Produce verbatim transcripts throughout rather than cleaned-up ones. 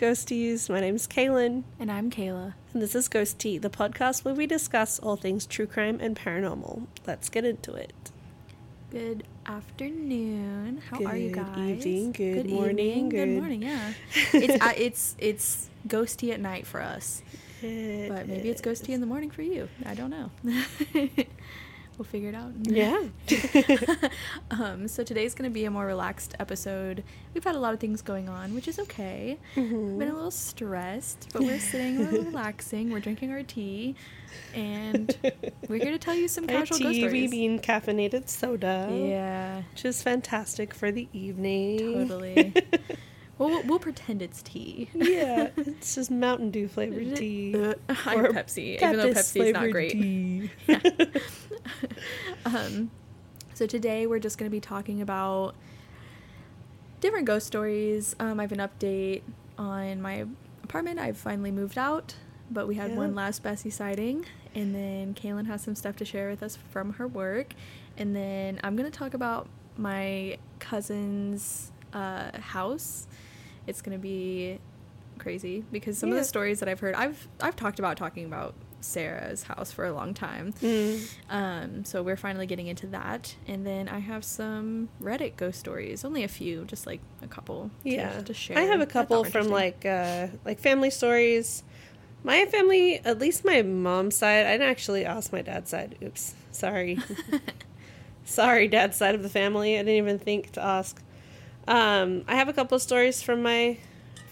ghosties. My name's Caillen. And I'm Kayla. And this is Ghost Tea, the podcast where we discuss all things true crime and paranormal. Let's get into it. Good afternoon. How good are you guys? Evening, good, good morning. Evening, good. good morning, yeah. It's uh, it's it's Ghost Tea at night for us. It but maybe is. It's Ghost Tea in the morning for you. I don't know. We'll figure it out. Yeah. um, so today's going to be a more relaxed episode. We've had a lot of things going on, which is okay. Mm-hmm. I've been a little stressed, but we're sitting, we're relaxing, we're drinking our tea, and we're here to tell you some casual tea, ghost stories. We mean caffeinated soda. Yeah. Which is fantastic for the evening. Totally. We'll, we'll pretend it's tea. Yeah, it's just Mountain Dew flavored tea. Uh, or Pepsi, Pepsi, even though Pepsi's not great. Tea. Yeah. um, so today we're just going to be talking about different ghost stories. Um, I have an update on my apartment. I've finally moved out, but we had yeah. one last Bessie sighting. And then Caillen has some stuff to share with us from her work. And then I'm going to talk about my cousin's uh, house. It's going to be crazy because some yeah. of the stories that I've heard, I've I've talked about talking about Sarah's house for a long time. Mm. Um, so we're finally getting into that. And then I have some Reddit ghost stories. Only a few, just like a couple to, yeah. to share. I have a couple from like uh, like family stories. My family, at least my mom's side, I didn't actually ask my dad's side. Oops. Sorry. Sorry, dad's side of the family. I didn't even think to ask. Um, I have a couple of stories from my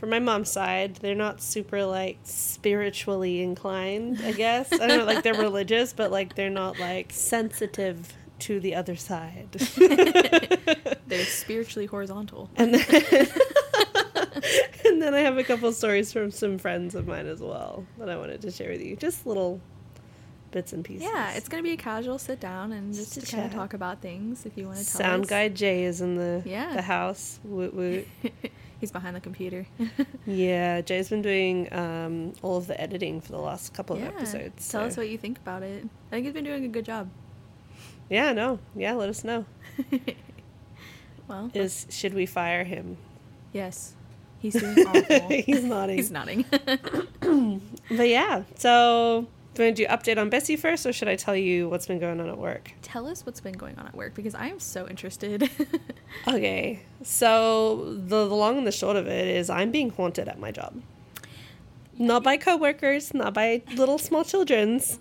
from my mom's side. They're not super, like, spiritually inclined, I guess. I don't know, like, they're religious, but, like, they're not, like, sensitive to the other side. They're spiritually horizontal. And then, and then I have a couple of stories from some friends of mine as well that I wanted to share with you. Just little bits and pieces. Yeah, it's going to be a casual sit down and just, just to kind of talk about things if you want to tell Sound us. Sound guy Jay is in the, yeah. the house. Woot woot. He's behind the computer. Yeah, Jay's been doing um, all of the editing for the last couple of yeah. episodes. Tell so. us what you think about it. I think he's been doing a good job. Yeah, no. Yeah, let us know. Well, is should we fire him? Yes. He's doing awful. He's nodding. He's nodding. But yeah, so... Do you want to do update on Bessie first, or should I tell you what's been going on at work? Tell us what's been going on at work, because I am so interested. Okay. So the, the long and the short of it is I'm being haunted at my job. Not by coworkers, not by little small childrens.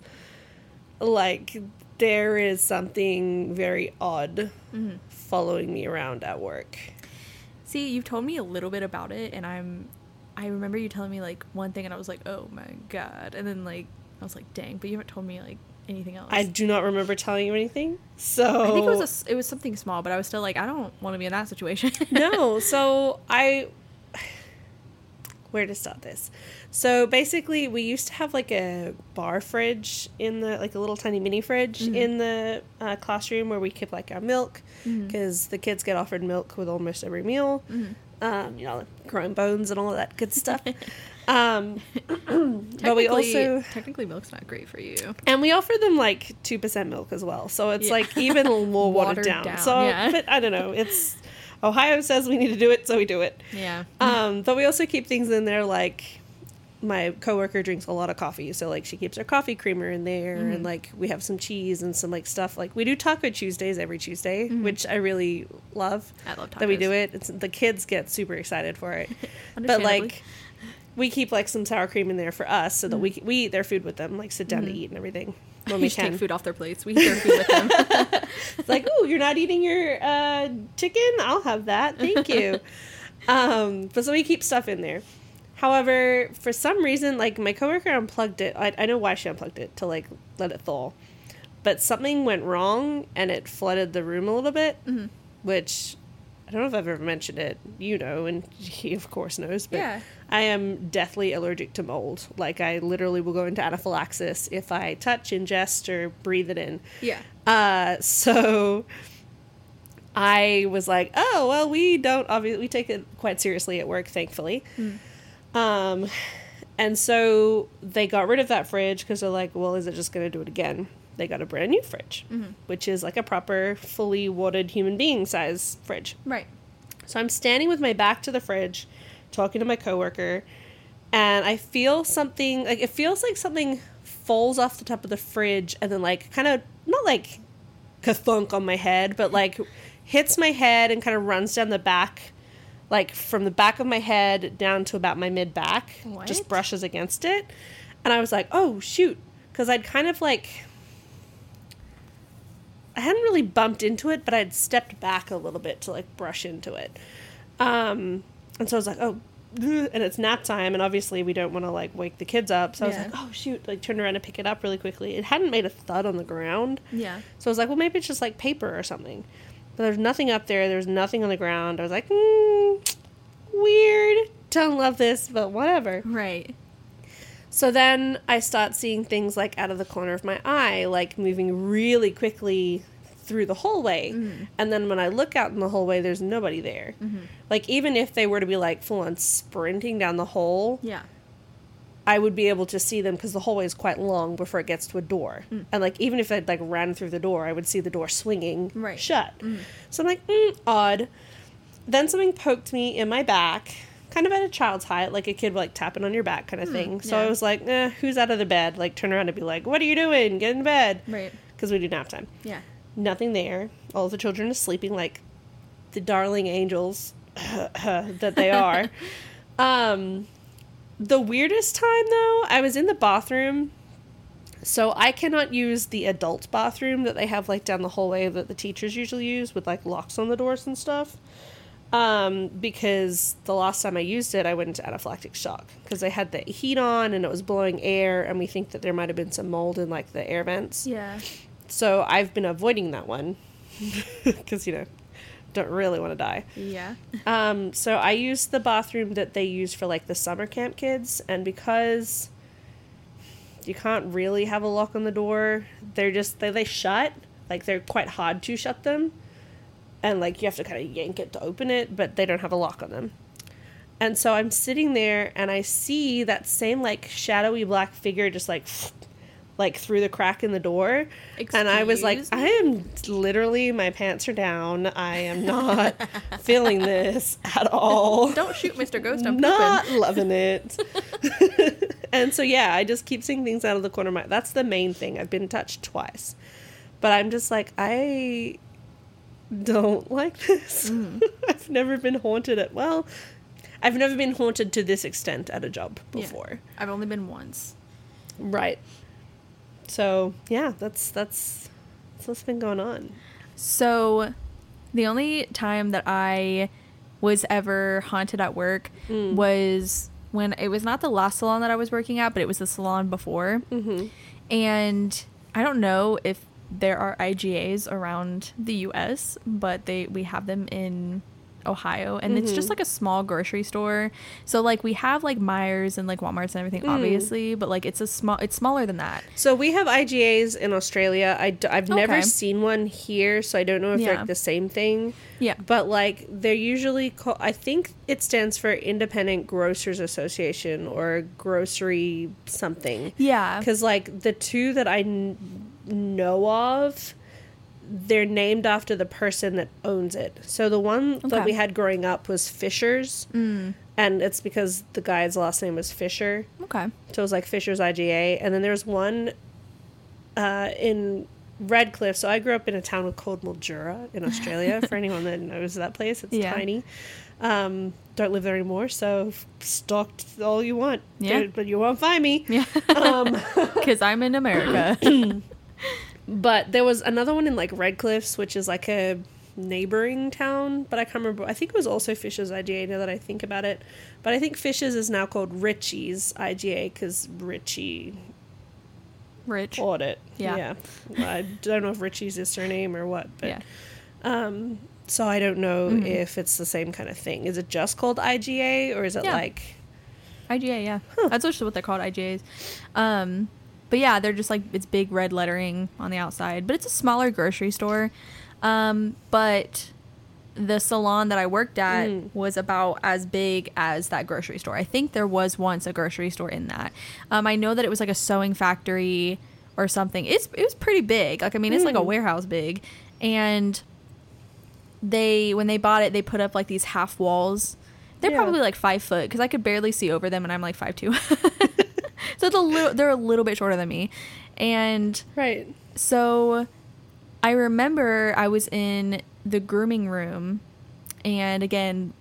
Like, there is something very odd mm-hmm. following me around at work. See, you've told me a little bit about it, and I'm... I remember you telling me, like, one thing, and I was like, oh, my God. And then, like... I was like, dang, but you haven't told me, like, anything else. I do not remember telling you anything, so... I think it was a, it was something small, but I was still like, I don't want to be in that situation. No, so I... Where to start this? So, basically, we used to have, like, a bar fridge in the... Like, a little tiny mini fridge mm-hmm. in the uh, classroom where we kept, like, our milk, because mm-hmm. the kids get offered milk with almost every meal. Mm-hmm. Um, you know, like, growing bones and all that good stuff. Um, but we also technically milk's not great for you, and we offer them like two percent milk as well, so it's yeah. like even more watered, watered down. down. So, yeah. but I don't know. It's Ohio says we need to do it, so we do it. Yeah. Um, but we also keep things in there like my coworker drinks a lot of coffee, so like she keeps her coffee creamer in there, mm-hmm. and like we have some cheese and some like stuff. Like we do Taco Tuesdays every Tuesday, mm-hmm. which I really love. I love tacos. That we do it. It's, the kids get super excited for it, but like. We keep, like, some sour cream in there for us so that mm. we we eat their food with them, like, sit down mm-hmm. to eat and everything when we, we can. Take food off their plates. We eat their food with them. It's like, ooh, you're not eating your uh, chicken? I'll have that. Thank you. um, but so we keep stuff in there. However, for some reason, like, my coworker unplugged it. I, I know why she unplugged it, to, like, let it thaw. But something went wrong, and it flooded the room a little bit, mm-hmm. which... I don't know if I've ever mentioned it, you know, and he, of course, knows, but yeah. I am deathly allergic to mold. Like, I literally will go into anaphylaxis if I touch, ingest, or breathe it in. Yeah. Uh, so I was like, oh, well, we don't, obviously, we take it quite seriously at work, thankfully. Mm. Um, and so they got rid of that fridge because they're like, well, is it just going to do it again? They got a brand new fridge, mm-hmm. which is like a proper, fully watered human being size fridge. Right. So I'm standing with my back to the fridge, talking to my coworker, and I feel something, like, it feels like something falls off the top of the fridge and then, like, kind of, not like ka-thunk on my head, but, like, hits my head and kind of runs down the back, like, from the back of my head down to about my mid-back. What? Just brushes against it. And I was like, oh, shoot, because I'd kind of, like, I hadn't really bumped into it, but I'd stepped back a little bit to, like, brush into it. Um, and so I was like, oh, and it's nap time, and obviously we don't want to, like, wake the kids up. So I yeah. was like, oh, shoot, like, turn around and pick it up really quickly. It hadn't made a thud on the ground. Yeah. So I was like, well, maybe it's just, like, paper or something. But there's nothing up there. There's nothing on the ground. I was like, mm, weird. Don't love this, but whatever. Right. So then I start seeing things, like, out of the corner of my eye, like, moving really quickly through the hallway. Mm-hmm. And then when I look out in the hallway, there's nobody there. Mm-hmm. Like, even if they were to be, like, full-on sprinting down the hall, yeah, I would be able to see them because the hallway is quite long before it gets to a door. Mm. And, like, even if I'd, like, ran through the door, I would see the door swinging right. shut. Mm. So I'm like, mm, odd. Then something poked me in my back, kind of at a child's height, like a kid, like, tapping on your back kind of mm, thing. So yeah. I was like, eh, who's out of the bed? Like, turn around and be like, what are you doing? Get in bed. Right. Because we do nap time. Yeah. Nothing there. All of the children are sleeping like the darling angels that they are. um, the weirdest time, though, I was in the bathroom. So I cannot use the adult bathroom that they have, like, down the hallway that the teachers usually use with, like, locks on the doors and stuff. Um, because the last time I used it, I went into anaphylactic shock because they had the heat on and it was blowing air, and we think that there might have been some mold in, like, the air vents. Yeah. So I've been avoiding that one because, you know, don't really want to die. Yeah. Um, so I used the bathroom that they use for, like, the summer camp kids, and because you can't really have a lock on the door, they're just, they, they shut, like, they're quite hard to shut them. And, like, you have to kind of yank it to open it, but they don't have a lock on them. And so I'm sitting there, and I see that same, like, shadowy black figure just, like, like, through the crack in the door. Excuse and I was like, me? I am literally, my pants are down. I am not feeling this at all. Don't shoot, Mister Ghost. I'm not pooping. Loving it. And so, yeah, I just keep seeing things out of the corner of my eye. That's the main thing. I've been touched twice. But I'm just like, I don't like this. Mm. I've never been haunted at well I've never been haunted to this extent at a job before. Yeah. I've only been once. Right. So yeah, that's that's that's what's been going on. So the only time that I was ever haunted at work mm. was when it was not the last salon that I was working at, but it was the salon before. Mm-hmm. And I don't know if there are I G As around the U S, but they we have them in Ohio, and mm-hmm. it's just, like, a small grocery store. So, like, we have, like, Meijer's and, like, Walmart's and everything, mm. obviously, but, like, it's a small, it's smaller than that. So we have I G As in Australia. I d- I've okay. never seen one here, so I don't know if yeah. they're, like, the same thing. Yeah. But, like, they're usually called, I think it stands for Independent Grocers Association or grocery something. Yeah. Because, like, the two that I N- know of, they're named after the person that owns it. So the one okay. that we had growing up was Fisher's, mm. and it's because the guy's last name was Fisher. Okay. So it was like Fisher's I G A, and then there was one uh, in Red Cliffs. So I grew up in a town called Mildura in Australia. For anyone that knows that place, it's yeah. tiny. Um, don't live there anymore, so stalk all you want, yeah. dude, but you won't find me. Yeah. Because um, I'm in America. But there was another one in, like, Red Cliffs, which is, like, a neighboring town, but I can't remember. I think it was also Fisher's I G A, now that I think about it. But I think Fisher's is now called Richie's I G A because Richie Rich. bought it. Yeah. yeah. I don't know if Richie's his surname or what, but yeah. um, so I don't know mm-hmm. if it's the same kind of thing. Is it just called I G A, or is it, yeah. like... I G A, yeah. Huh. That's actually what they're called, I G As. Um... But yeah, they're just, like, it's big red lettering on the outside. But it's a smaller grocery store. Um, but the salon that I worked at mm. was about as big as that grocery store. I think there was once a grocery store in that. Um, I know that it was, like, a sewing factory or something. It's It was pretty big. Like, I mean, it's mm. like a warehouse big. And they when they bought it, they put up, like, these half walls They're yeah. probably like five foot because I could barely see over them, and I'm like five two. So it's a little, they're a little bit shorter than me, and right. So I remember I was in the grooming room, and again,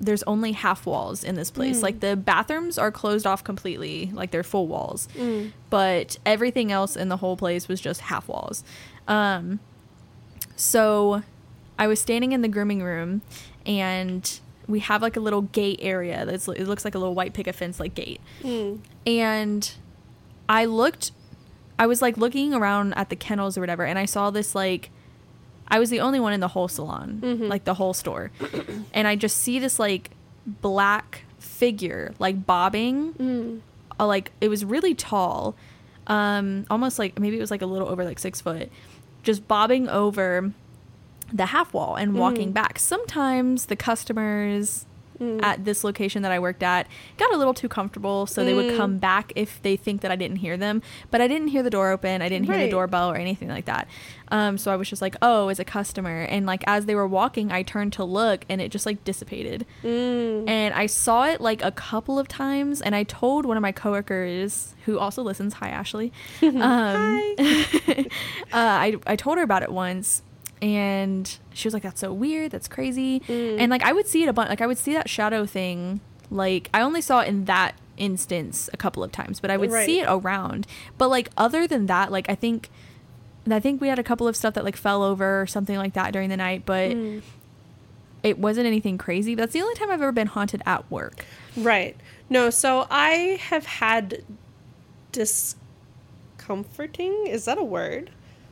there's only half walls in this place. Mm. Like the bathrooms are closed off completely, like they're full walls, mm. but everything else in the whole place was just half walls. Um, so I was standing in the grooming room, and we have like a little gate area that's, it looks like a little white picket fence like gate. Mm. And I looked, I was like looking around at the kennels or whatever, and I saw this, like, I was the only one in the whole salon, mm-hmm. like the whole store. And I just see this like black figure like bobbing, mm. uh, like it was really tall, um, almost like maybe it was like a little over like six foot, just bobbing over the half wall and walking mm. back. Sometimes the customers mm. at this location that I worked at got a little too comfortable, so mm. they would come back if they think that I didn't hear them, but I didn't hear the door open, I didn't right. hear the doorbell or anything like that. Um so I was just like, oh, it's a customer. And like as they were walking, I turned to look, and it just like dissipated. mm. And I saw it like a couple of times, and I told one of my coworkers who also listens, hi Ashley, um hi. uh, I, I told her about it once, and she was like, that's so weird, that's crazy. mm. And like I would see it a bunch, like I would see that shadow thing, like I only saw it in that instance a couple of times, but I would right. see it around. But like other than that, like I think I think we had a couple of stuff that like fell over or something like that during the night, but mm. it wasn't anything crazy. That's the only time I've ever been haunted at work. Right. No, so I have had discomforting, is that a word?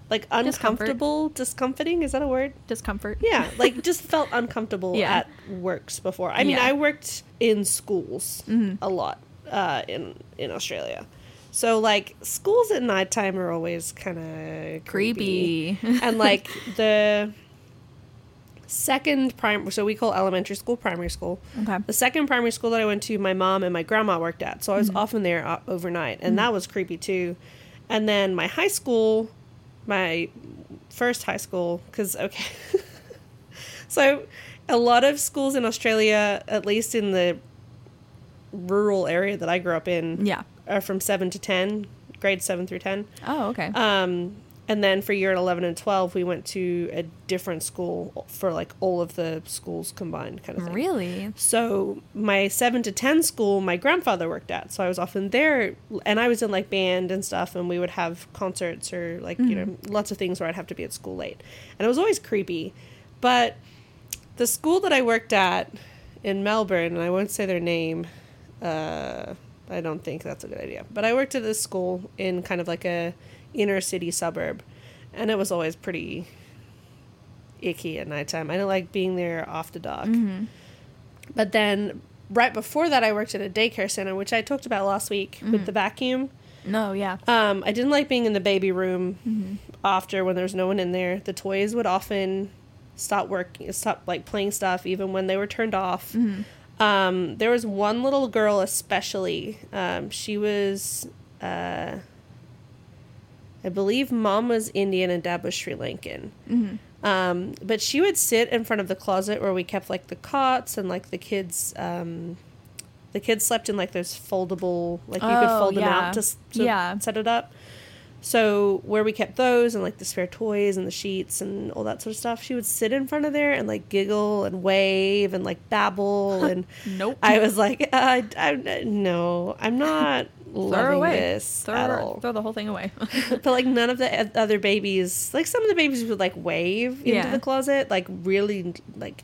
Like uncomfortable, Discomfort. discomforting, is that a word? Discomfort. Yeah, like just felt uncomfortable yeah. at works before. I mean, yeah. I worked in schools mm-hmm. a lot uh, in, in Australia. So like schools at nighttime are always kind of creepy. creepy. And like the second primary, so we call elementary school primary school. Okay. The second primary school that I went to, my mom and my grandma worked at. So I was mm-hmm. often there uh, overnight, and mm-hmm. that was creepy too. And then my high school... my first high school, because, okay, so a lot of schools in Australia, at least in the rural area that I grew up in, yeah. are from seven to ten, grades seven through ten. Oh, okay. Um, and then for year eleven and twelve, we went to a different school for, like, all of the schools combined kind of thing. Really? So my seven to ten school, my grandfather worked at. So I was often there, and I was in, like, band and stuff, and we would have concerts or, like, mm. you know, lots of things where I'd have to be at school late. And it was always creepy. But the school that I worked at in Melbourne, and I won't say their name, uh, I don't think that's a good idea, but I worked at this school in kind of, like, a... inner city suburb, and it was always pretty icky at nighttime. I didn't like being there after dark. Mm-hmm. But then right before that, I worked at a daycare center, which I talked about last week mm-hmm. with the vacuum. No, yeah. Um, I didn't like being in the baby room mm-hmm. after when there was no one in there. The toys would often stop working, stop like playing stuff even when they were turned off. Mm-hmm. Um, there was one little girl especially. Um, she was. Uh, I believe mom was Indian and dad was Sri Lankan. Mm-hmm. Um, but she would sit in front of the closet where we kept, like, the cots and, like, the kids... Um, the kids slept in, like, those foldable... Like, oh, you could fold yeah. them out to, to yeah. set it up. So where we kept those and, like, the spare toys and the sheets and all that sort of stuff, she would sit in front of there and, like, giggle and wave and, like, babble. And nope. I was like, uh, I, no, I'm not... Loving away. This throw, at all. Throw the whole thing away. But like none of the other babies, like some of the babies would like wave yeah. into the closet, like really like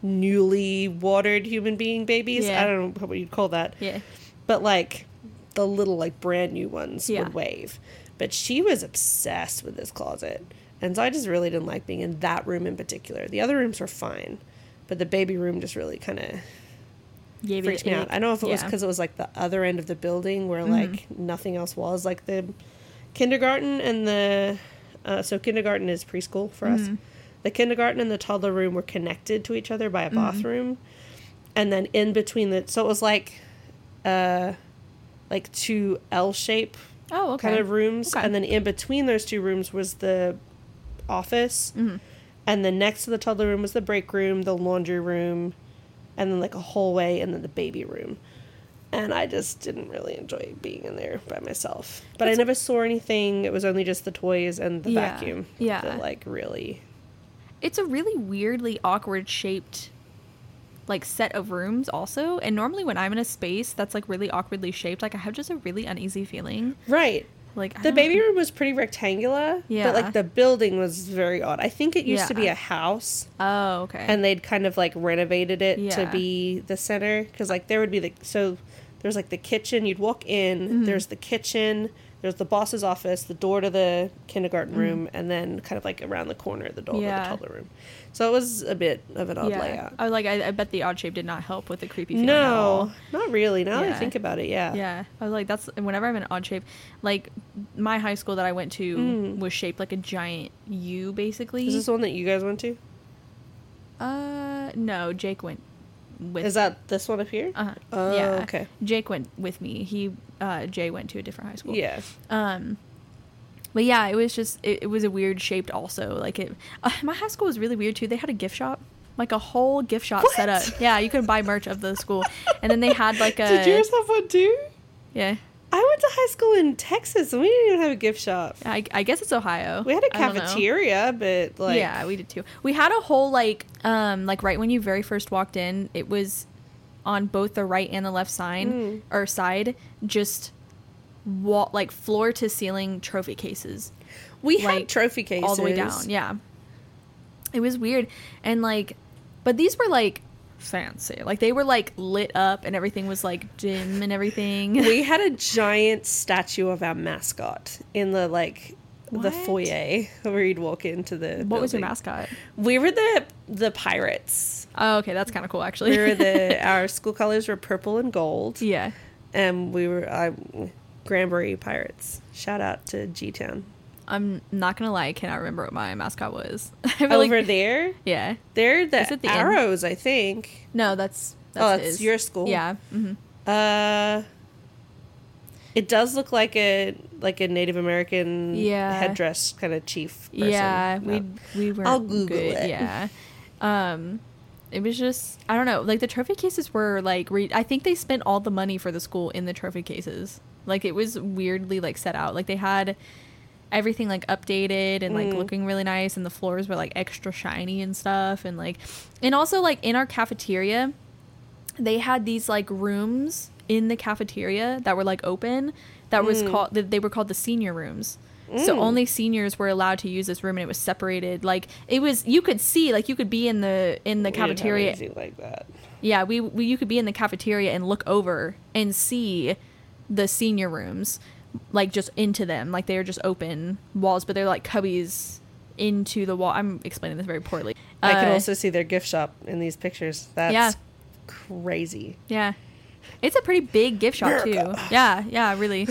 newly watered human being babies. Yeah. I don't know what you'd call that. Yeah. But like the little like brand new ones yeah. would wave. But she was obsessed with this closet. And so I just really didn't like being in that room in particular. The other rooms were fine, but the baby room just really kind of... Gave freaked me out. I don't know if it yeah. was because it was like the other end of the building where mm-hmm. like nothing else was, like the kindergarten and the uh, so kindergarten is preschool for mm-hmm. us. The kindergarten and the toddler room were connected to each other by a mm-hmm. bathroom, and then in between the so it was like uh like two L shape oh, okay. kind of rooms, okay. and then in between those two rooms was the office, mm-hmm. and then next to the toddler room was the break room, the laundry room. and then like a hallway, and then the baby room. And I just didn't really enjoy being in there by myself. But it's, I never saw anything. It was only just the toys and the yeah, vacuum. Yeah. That, like, really... It's a really weirdly awkward-shaped, like, set of rooms also. And normally when I'm in a space that's, like, really awkwardly shaped, like, I have just a really uneasy feeling. Right. Like, the baby room was pretty rectangular, yeah. but, like, the building was very odd. I think it used yeah. to be a house. Oh, okay. And they'd kind of, like, renovated it yeah. to be the center. Because, like, there would be the... So... There's, like, the kitchen. You'd walk in. Mm-hmm. There's the kitchen. There's the boss's office, the door to the kindergarten mm-hmm. room, and then kind of, like, around the corner, the door yeah. to the toddler room. So it was a bit of an odd yeah. layout. I, like, I, I bet the odd shape did not help with the creepy feeling no, at all. Not really. Now yeah. that I think about it, yeah. Yeah. I was like, that's... Whenever I'm in odd shape, like, my high school that I went to mm. was shaped like a giant U, basically. Is this the one that you guys went to? Uh, no. Jake went. With Is that this one up here? Uh-huh. Oh, yeah. Okay. Jake went with me. He, uh, Jay went to a different high school. Yeah. Um, but yeah, it was just, it, it was a weird shaped also. Like it, uh, my high school was really weird too. They had a gift shop, like a whole gift shop what? set up. Yeah. You could buy merch of the school. And then they had like a... Did yours have one too? Yeah. I went to high school in Texas and we didn't even have a gift shop. I, I guess it's Ohio. We had a cafeteria, but like... Yeah, we did too. We had a whole like, um, like right when you very first walked in, it was on both the right and the left side, mm. or side, just wall, like floor to ceiling trophy cases. We like, had trophy cases. All the way down, yeah. It was weird. And like, but these were like... fancy, like they were like lit up and everything was like dim and everything. We had a giant statue of our mascot in the like what? the foyer where you'd walk into the what building. Was your mascot? We were the the pirates. Oh, okay, that's kind of cool actually. We were the our school colors were purple and gold. Yeah, and we were I Granbury Pirates. Shout out to G-Town. I'm not gonna lie, I cannot remember what my mascot was. Over like, there? Yeah. They're the, the arrows, end? I think. No, that's, that's Oh, that's his. Your school. Yeah. Mm-hmm. Uh it does look like a like a Native American yeah. headdress kind of chief person. Yeah, no. we we were I'll Google good. It. Yeah. Um It was just, I don't know, like the trophy cases were like, re- I think they spent all the money for the school in the trophy cases. Like it was weirdly like set out. Like they had everything like updated and like mm. looking really nice, and the floors were like extra shiny and stuff, and like and also like in our cafeteria they had these like rooms in the cafeteria that were like open that mm. was called they were called the senior rooms. Mm. So only seniors were allowed to use this room, and it was separated. Like it was, you could see, like you could be in the in the we cafeteria didn't have anything like that. Yeah, we, we you could be in the cafeteria and look over and see the senior rooms. Like just into them, like they're just open walls, but they're like cubbies into the wall. I'm explaining this very poorly. Uh, I can also see their gift shop in these pictures. That's yeah. crazy. Yeah, it's a pretty big gift shop America. Too. Yeah, yeah, really.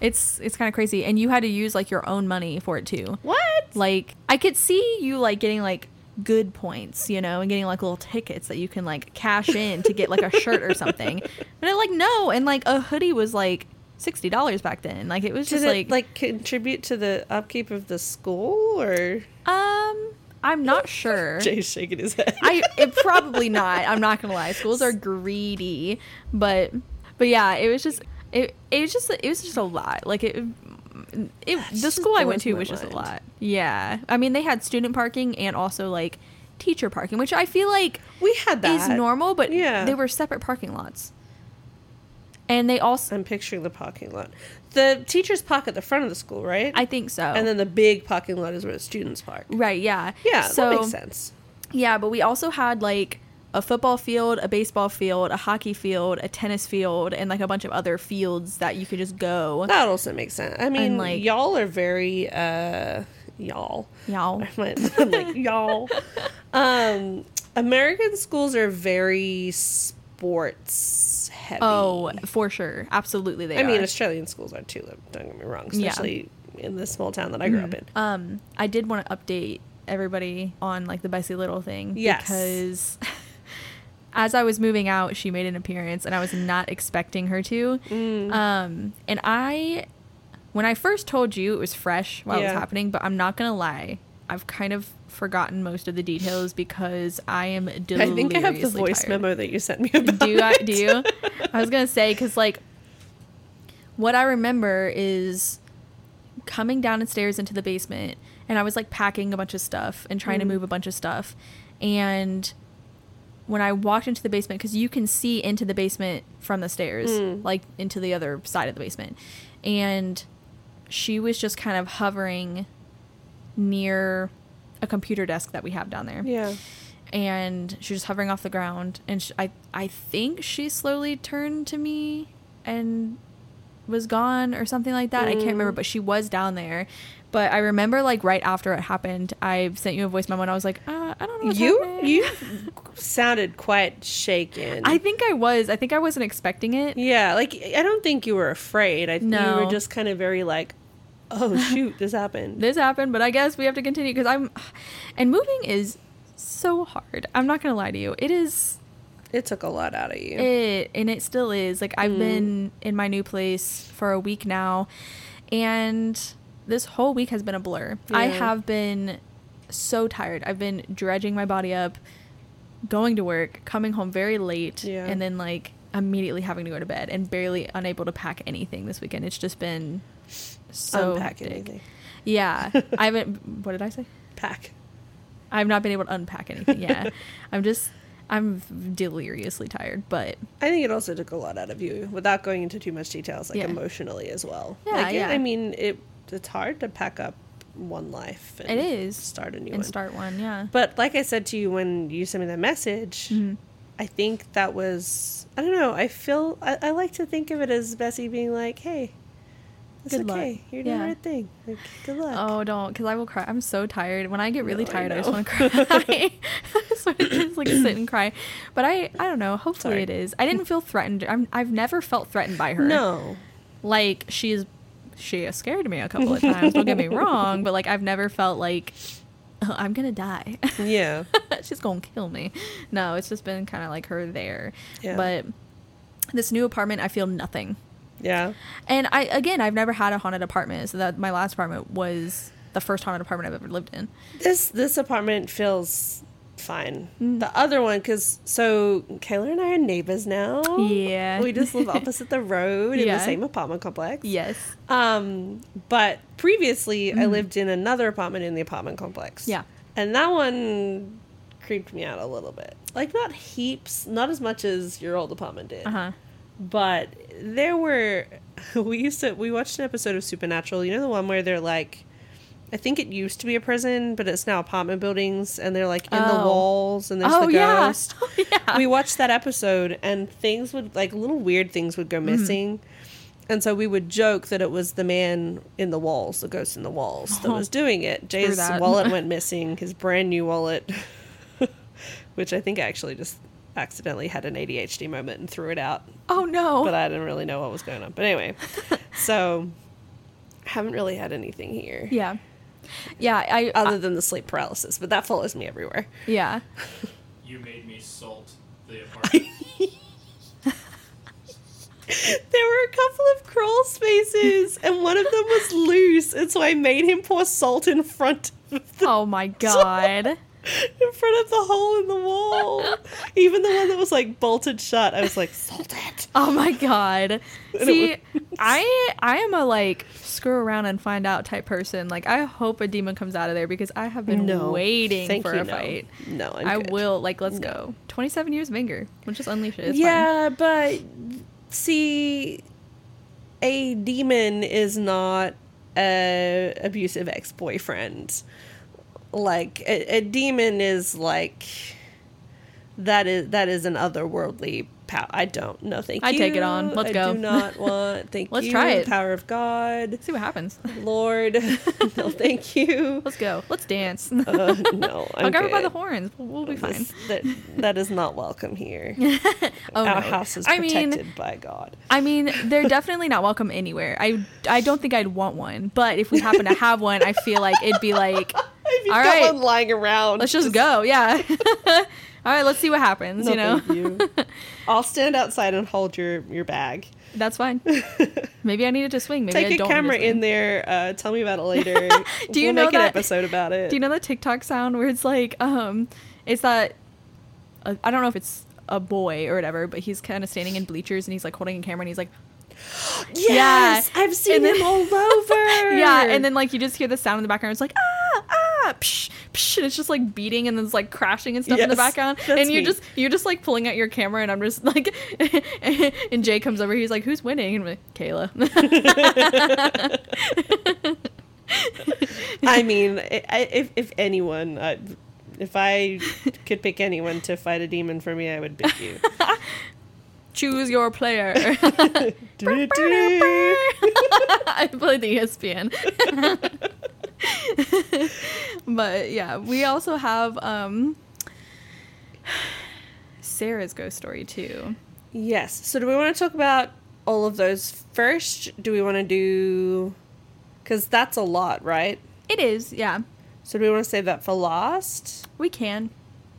it's it's kind of crazy, and you had to use like your own money for it too. What? Like I could see you like getting like good points, you know, and getting like little tickets that you can like cash in to get like a shirt or something. But I'm like no, and like a hoodie was like. Sixty dollars back then, like it was just Did it, like like contribute to the upkeep of the school, or um, I'm not sure. Jay's shaking his head. I it probably not. I'm not gonna lie. Schools are greedy, but but yeah, it was just it it was just it was just a lot. Like it, it the school I went to was just a lot. Yeah, I mean they had student parking and also like teacher parking, which I feel like we had that is normal, but yeah. they were separate parking lots. And they also... I'm picturing the parking lot. The teachers park at the front of the school, right? I think so. And then the big parking lot is where the students park. Right, yeah. Yeah, so, that makes sense. Yeah, but we also had, like, a football field, a baseball field, a hockey field, a tennis field, and, like, a bunch of other fields that you could just go. That also makes sense. I mean, and, like, y'all are very... Uh, y'all. Y'all. I'm like, y'all. Um, American schools are very... Sp- sports heavy. Oh, for sure. Absolutely they I are. I mean, Australian schools are too, don't get me wrong, especially yeah. in the small town that I grew mm-hmm. up in. Um, I did want to update everybody on, like, the Bessie Little thing. Yes. Because as I was moving out, she made an appearance, and I was not expecting her to. Mm. Um, and I, when I first told you, it was fresh while yeah. it was happening, but I'm not going to lie. I've kind of forgotten most of the details because I am deliriously tired. I think I have the voice tired. memo that you sent me about do I, it. Do you? I was going to say, because, like, what I remember is coming down the stairs into the basement, and I was, like, packing a bunch of stuff and trying mm-hmm. to move a bunch of stuff. And when I walked into the basement, because you can see into the basement from the stairs, mm. like, into the other side of the basement. And she was just kind of hovering near a computer desk that we have down there. Yeah. And she was hovering off the ground. And she, I, I think she slowly turned to me and was gone or something like that. Mm. I can't remember, but she was down there. But I remember, like, right after it happened, I sent you a voice memo, and I was like, uh, I don't know what's You happening. You sounded quite shaken. I think I was. I think I wasn't expecting it. Yeah, like, I don't think you were afraid. I think no. you were just kind of very, like, oh, shoot, this happened. This happened, but I guess we have to continue, because I'm... And moving is so hard. I'm not going to lie to you. It is... It took a lot out of you. It, and it still is. Like, I've mm. been in my new place for a week now, and... This whole week has been a blur. Yeah. I have been so tired. I've been dredging my body up, going to work, coming home very late, yeah. and then, like, immediately having to go to bed and barely unable to pack anything this weekend. It's just been so Unpack thick. anything. Yeah. I haven't... What did I say? Pack. I've not been able to unpack anything, yeah. I'm just... I'm deliriously tired, but... I think it also took a lot out of you, without going into too much details, like, yeah. emotionally as well. Yeah, like, yeah. It, I mean, it... It's hard to pack up one life and it is. start a new and one. And start one, yeah. But like I said to you when you sent me that message, mm-hmm. I think that was, I don't know, I feel, I, I like to think of it as Bessie being like, hey, it's good okay. Luck. You're doing yeah. the right thing. Like, good luck. Oh, don't, because I will cry. I'm so tired. When I get really no, tired, I, I just want to cry. I just want to just, like, sit and cry. But I, I don't know, hopefully Sorry. it is. I didn't feel threatened. I'm, I've never felt threatened by her. No. Like, she is She scared me a couple of times, don't get me wrong, but, like, I've never felt like, oh, I'm gonna die. Yeah. She's gonna kill me. No, it's just been kind of like her there. Yeah. But this new apartment, I feel nothing. Yeah. And I, again, I've never had a haunted apartment, so that my last apartment was the first haunted apartment I've ever lived in. This, this apartment feels... fine. Mm. The other one, because so Caillen and I are neighbors now. Yeah, we just live opposite the road yeah. in the same apartment complex. Yes. Um, but previously mm. I lived in another apartment in the apartment complex. Yeah, and that one creeped me out a little bit. Like, not heaps, not as much as your old apartment did. Uh huh. But there were we used to we watched an episode of Supernatural. You know the one where they're like. I think it used to be a prison, but it's now apartment buildings, and they're, like, in oh. the walls, and there's oh, the ghost. Yeah. Oh, yeah. We watched that episode, and things would, like, little weird things would go missing. Mm. And so we would joke that it was the man in the walls, the ghost in the walls, that oh. was doing it. Jay's wallet went missing, his brand new wallet, which I think I actually just accidentally had an A D H D moment and threw it out. Oh, no. But I didn't really know what was going on. But anyway, so haven't really had anything here. Yeah. Yeah, I other I, than the sleep paralysis, but that follows me everywhere. Yeah. You made me salt the apartment. There were a couple of crawl spaces, and one of them was loose, and so I made him pour salt in front of the Oh my god. in front of the hole in the wall. Even the one that was, like, bolted shut, I was like, salt it. Oh my god. See, I I am a, like, screw around and find out type person. Like, I hope a demon comes out of there, because I have been no, waiting thank for you, a no. fight. No, I'm I good. will. Like, let's no. go. twenty-seven years of anger. We'll just unleash it. It's yeah, fine. But see, a demon is not a abusive ex-boyfriend. Like, a, a demon is, like, that is that is an otherworldly power. I don't. No, thank I you. I take it on. Let's I go. I do not want. Thank Let's you. Let's try it. Power of God. See what happens. Lord. No, thank you. Let's go. Let's dance. Uh, no, I'm I'll grab it by the horns. We'll, we'll be fine. This, that, that is not welcome here. oh, Our no. house is protected I mean, by God. I mean, they're definitely not welcome anywhere. I, I don't think I'd want one. But if we happen to have one, I feel like it'd be like... If you've All got right. one lying around. Let's just, just go, yeah. All right, let's see what happens, no, you know. Thank you. I'll stand outside and hold your, your bag. That's fine. Maybe I needed to swing. Maybe Take I a don't camera in there. Uh, tell me about it later. Do you we'll know make that, an episode about it. Do you know that TikTok sound where it's like, um, it's that, uh, I don't know if it's a boy or whatever, but he's kind of standing in bleachers and he's like holding a camera and he's like, yes, yeah. I've seen then, him all over. Yeah, and then like you just hear the sound in the background. It's like, ah, ah, psh, psh, and it's just like beating and then it's like crashing and stuff yes, in the background. And you me. just you're just like pulling out your camera, and I'm just like, and Jay comes over. He's like, who's winning? And I'm like, Kayla. I mean, if if anyone, I, if I could pick anyone to fight a demon for me, I would pick you. Choose your player. I played the E S P N. But yeah, we also have um, Sarah's ghost story too. Yes. So do we want to talk about all of those first? Do we want to do... Because that's a lot, right? It is, yeah. So do we want to save that for last? We can.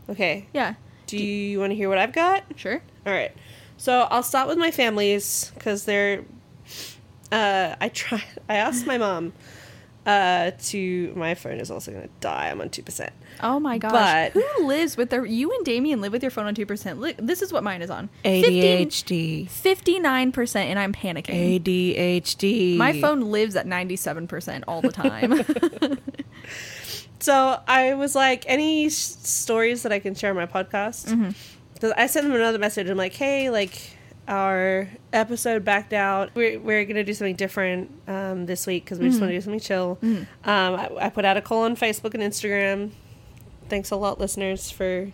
Okay. Yeah. Do, do you want to hear what I've got? Sure. All right. So I'll start with my families because they're, uh, I try, I asked my mom, uh, to, my phone is also going to die. I'm on two percent. Oh my gosh. But who lives with their, you and Damien live with your phone on two percent. Look, this is what mine is on. A D H D. fifty-nine percent and I'm panicking. A D H D. My phone lives at ninety-seven percent all the time. So I was like, any sh- stories that I can share on my podcast? Mm-hmm. I sent them another message. I'm like, hey, like, our episode backed out. We're, we're going to do something different um, this week because we mm. just want to do something chill. Mm. Um, I, I put out a call on Facebook and Instagram. Thanks a lot, listeners, for...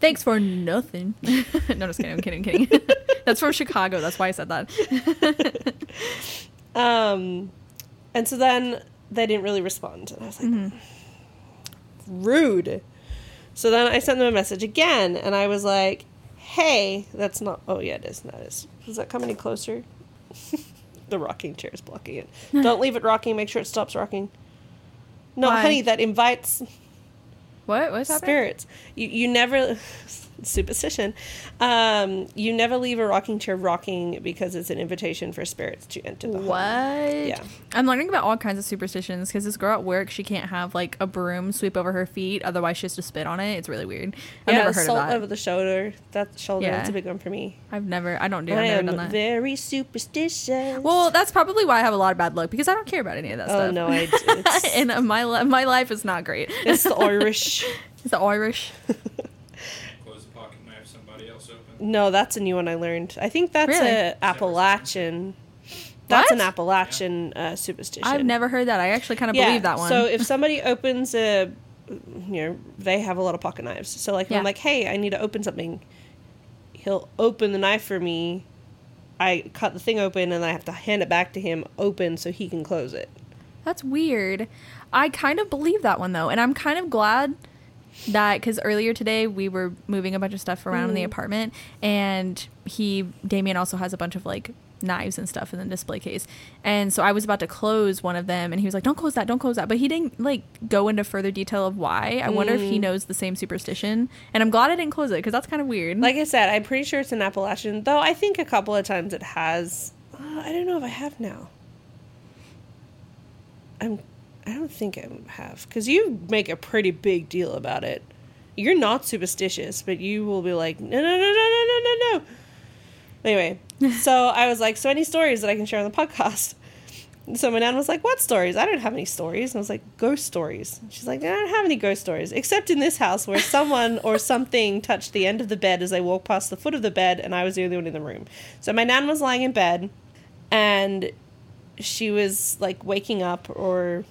Thanks for nothing. No, just kidding. I'm kidding. I'm kidding. That's from Chicago. That's why I said that. um, And so then they didn't really respond. And I was like, mm-hmm. rude. So then I sent them a message again, and I was like, hey, that's not... Oh, yeah, it is. No, it is. Does that come any closer? The rocking chair is blocking it. Don't leave it rocking. Make sure it stops rocking. No, Why? honey, that invites... What? What's happening? Spirits. You, you never... Superstition. Um, you never leave a rocking chair rocking because it's an invitation for spirits to enter the home. What? Yeah. I'm learning about all kinds of superstitions because this girl at work, she can't have like a broom sweep over her feet, otherwise she has to spit on it. It's really weird. I've yeah, never heard salt of that. Over the shoulder. That shoulder. Yeah. That's a big one for me. I've never. I don't do. I've I never am done that. Very superstitious. Well, that's probably why I have a lot of bad luck because I don't care about any of that oh, stuff. Oh no, I. It's, and uh, my li- my life is not great. It's the Irish. It's the Irish. No, that's a new one I learned. I think that's really? a Appalachian. That's what? an Appalachian uh, superstition. I've never heard that. I actually kind of yeah. believe that one. So if somebody opens a, you know, they have a lot of pocket knives. So like, yeah. I'm like, hey, I need to open something. He'll open the knife for me. I cut the thing open and I have to hand it back to him open so he can close it. That's weird. I kind of believe that one though, and I'm kind of glad. That because earlier today we were moving a bunch of stuff around mm. in the apartment, and he Damien also has a bunch of like knives and stuff in the display case, and so I was about to close one of them and he was like, don't close that, don't close that, but he didn't like go into further detail of why. I mm. wonder if he knows the same superstition, and I'm glad I didn't close it because that's kind of weird. Like I said, I'm pretty sure it's an Appalachian, though I think a couple of times it has uh, I don't know if I have now. I'm I don't think I would have. Because you make a pretty big deal about it. You're not superstitious, but you will be like, no, no, no, no, no, no, no, no. Anyway, so I was like, so any stories that I can share on the podcast? And so my dad was like, what stories? I don't have any stories. And I was like, ghost stories. And she's like, I don't have any ghost stories. Except in this house where someone or something touched the end of the bed as I walked past the foot of the bed, and I was the only one in the room. So my nan was lying in bed, and she was like waking up or...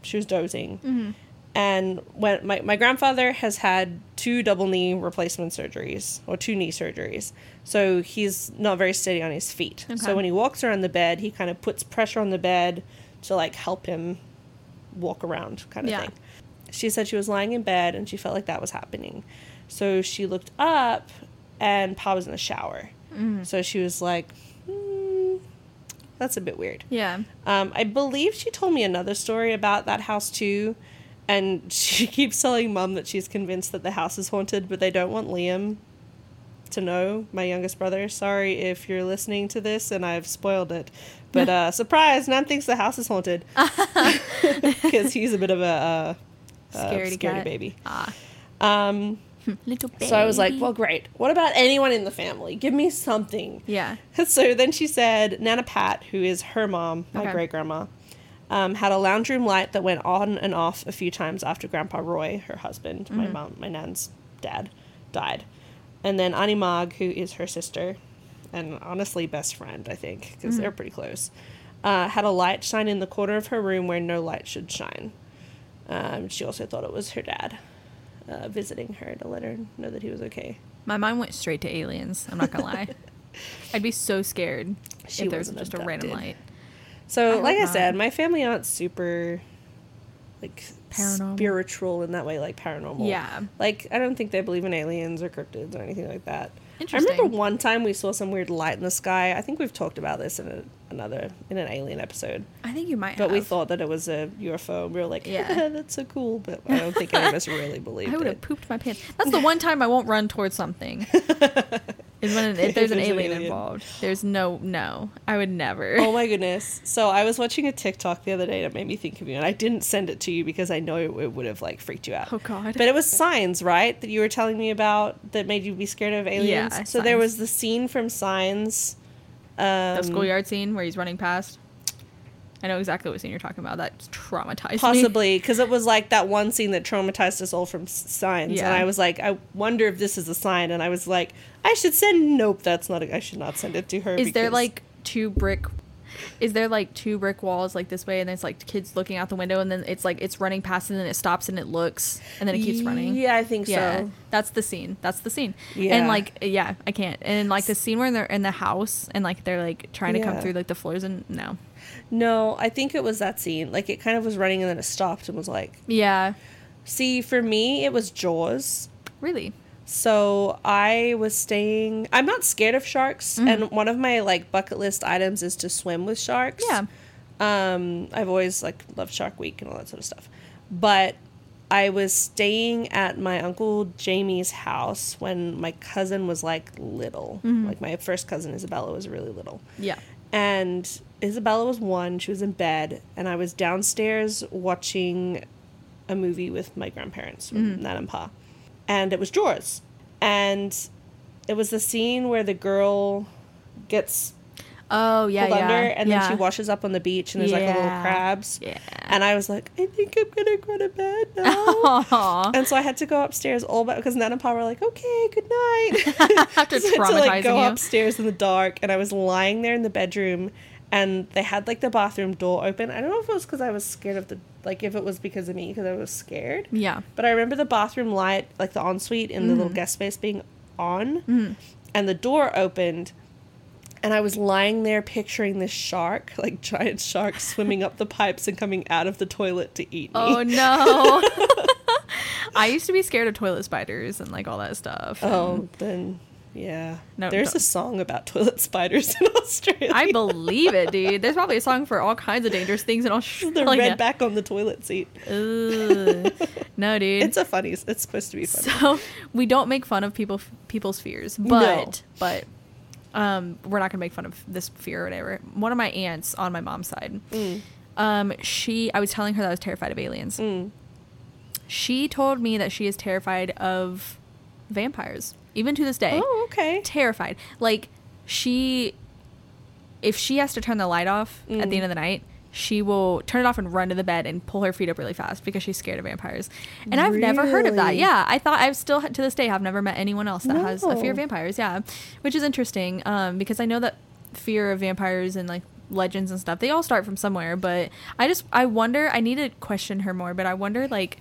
She was dozing. Mm-hmm. And when my, my grandfather has had two double knee replacement surgeries or two knee surgeries. So he's not very steady on his feet. Okay. So when he walks around the bed, he kind of puts pressure on the bed to like help him walk around kind of yeah. thing. She said she was lying in bed and she felt like that was happening. So she looked up and Pa was in the shower. Mm-hmm. So she was like, that's a bit weird. Yeah. Um, I believe she told me another story about that house, too. And she keeps telling Mom that she's convinced that the house is haunted, but they don't want Liam to know, my youngest brother. Sorry if you're listening to this and I've spoiled it. But uh, surprise, Nan thinks the house is haunted. Because he's a bit of a, a, a scaredy, scaredy baby. Ah. Um, Little baby. So I was like, well, great. What about anyone in the family? Give me something. Yeah. So then she said Nana Pat, who is her mom, my okay. great-grandma, um, had a lounge room light that went on and off a few times after Grandpa Roy, her husband, mm-hmm. my mom, my Nan's dad, died. And then Annie Mag, who is her sister, and honestly best friend, I think, because mm-hmm. they're pretty close, uh, had a light shine in the corner of her room where no light should shine. Um, she also thought it was her dad uh, visiting her to let her know that he was okay. My mind went straight to aliens, I'm not going to lie. I'd be so scared she if there was just abducted. A random light. So, I like I not. said, my family aren't super... like paranormal. Spiritual in that way, like paranormal. Yeah. Like, I don't think they believe in aliens or cryptids or anything like that. Interesting. I remember one time we saw some weird light in the sky. I think we've talked about this in a, another, in an alien episode. I think you might but have. But we thought that it was a U F O. We were like, yeah, that's so cool. But I don't think any of us really believed it. I would have pooped my pants. That's the one time I won't run towards something. Is when it, if there's an alien, an alien involved. There's no, no. I would never. Oh my goodness. So I was watching a TikTok the other day that made me think of you, and I didn't send it to you because I know it would have like freaked you out. Oh God. But it was Signs, right? That you were telling me about that made you be scared of aliens. Yeah, so Signs. There was the scene from Signs. Um, the schoolyard scene where he's running past. I know exactly what scene you're talking about. That traumatized possibly, me. Possibly, because it was like that one scene that traumatized us all from Signs. Yeah. And I was like, I wonder if this is a sign. And I was like, I should send... Nope, that's not... A, I should not send it to her. Is there like two brick... Is there like two brick walls like this way and it's like kids looking out the window and then it's like it's running past and then it stops and it looks and then it keeps running? Yeah, I think yeah. so. That's the scene. That's the scene. Yeah. And like, yeah, I can't. And like the scene where they're in the house and like they're like trying to yeah. come through like the floors and... No. No, I think it was that scene. Like, it kind of was running and then it stopped and was like... Yeah. See, for me, it was Jaws. Really? So, I was staying... I'm not scared of sharks. Mm-hmm. And one of my, like, bucket list items is to swim with sharks. Yeah. Um, I've always, like, loved Shark Week and all that sort of stuff. But I was staying at my Uncle Jamie's house when my cousin was, like, little. Mm-hmm. Like, my first cousin, Isabella, was really little. Yeah. And... Isabella was one, she was in bed, and I was downstairs watching a movie with my grandparents, mm. with Nan and Pa, and it was Jaws, and it was the scene where the girl gets oh yeah, pulled yeah. under, and yeah. then she washes up on the beach, and there's yeah. like the little crabs, yeah. and I was like, I think I'm gonna go to bed now, aww. And so I had to go upstairs all by, because Nan and Pa were like, okay, good night, after so traumatizing I had to like go you. upstairs in the dark, and I was lying there in the bedroom. And they had, like, the bathroom door open. I don't know if it was because I was scared of the... Like, if it was because of me, because I was scared. Yeah. But I remember the bathroom light, like, the ensuite in mm. the little guest space being on. Mm. And the door opened. And I was lying there picturing this shark, like, giant shark, swimming up the pipes and coming out of the toilet to eat me. Oh, no. I used to be scared of toilet spiders and, like, all that stuff. Oh, then... Yeah. No, there's don't. a song about toilet spiders in Australia. I believe it, dude. There's probably a song for all kinds of dangerous things in Australia. The red back on the toilet seat. Ugh. No, dude. It's a funny. It's supposed to be funny. So we don't make fun of people people's fears, but no. but um, we're not gonna make fun of this fear or whatever. One of my aunts on my mom's side, mm. um, she I was telling her that I was terrified of aliens. Mm. She told me that she is terrified of vampires. Even to this day. Oh, okay. Terrified. Like, she, if she has to turn the light off mm. at the end of the night, she will turn it off and run to the bed and pull her feet up really fast because she's scared of vampires. And really? I've never heard of that. Yeah. I thought I've still, to this day, I've never met anyone else that no. has a fear of vampires. Yeah. Which is interesting um, because I know that fear of vampires and, like, legends and stuff, they all start from somewhere. But I just, I wonder, I need to question her more, but I wonder, like,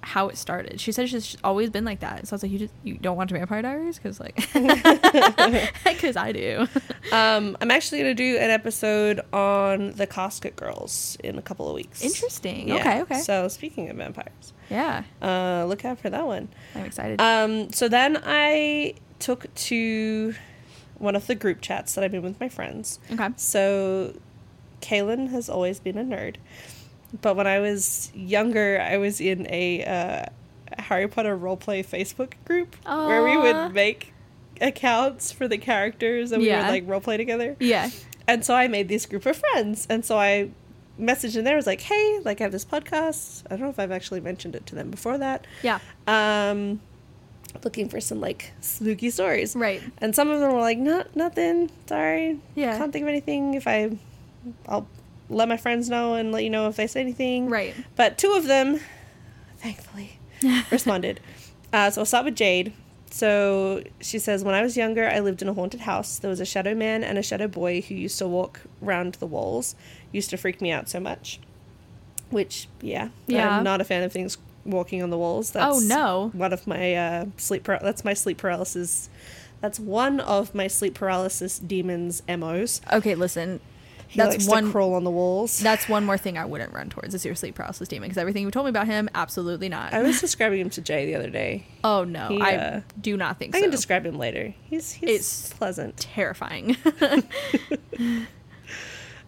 how it started. She said she's always been like that. So I was like, you just you don't watch Vampire Diaries? Because like because I do. um I'm actually gonna do an episode on the Casket Girls in a couple of weeks. Interesting. Yeah. okay okay so speaking of vampires, yeah uh look out for that one. I'm excited. Um so then I took to one of the group chats that I've been with my friends. Okay. So Caillen has always been a nerd. But when I was younger, I was in a uh, Harry Potter roleplay Facebook group. Aww. Where we would make accounts for the characters and we yeah. would like role play together. Yeah. And so I made this group of friends. And so I messaged in there. I was like, hey, like I have this podcast. I don't know if I've actually mentioned it to them before that. Yeah. Um, looking for some like spooky stories. Right. And some of them were like, not nothing. Sorry. Yeah. Can't think of anything. If I, I'll let my friends know and let you know if they say anything. Right. But two of them, thankfully, responded. Uh, so I'll start with Jade. So she says, when I was younger, I lived in a haunted house. There was a shadow man and a shadow boy who used to walk round the walls. Used to freak me out so much. Which, yeah. yeah. I'm not a fan of things walking on the walls. That's oh, no. One of my uh, sleep par- That's my sleep paralysis. That's one of my sleep paralysis demons' M Os. Okay, listen. He that's likes one to crawl on the walls. That's one more thing I wouldn't run towards. It's your sleep paralysis demon, because everything you told me about him, absolutely not. I was describing him to Jay the other day. Oh no, he, I uh, do not think I so. I can describe him later. He's he's it's pleasant, terrifying.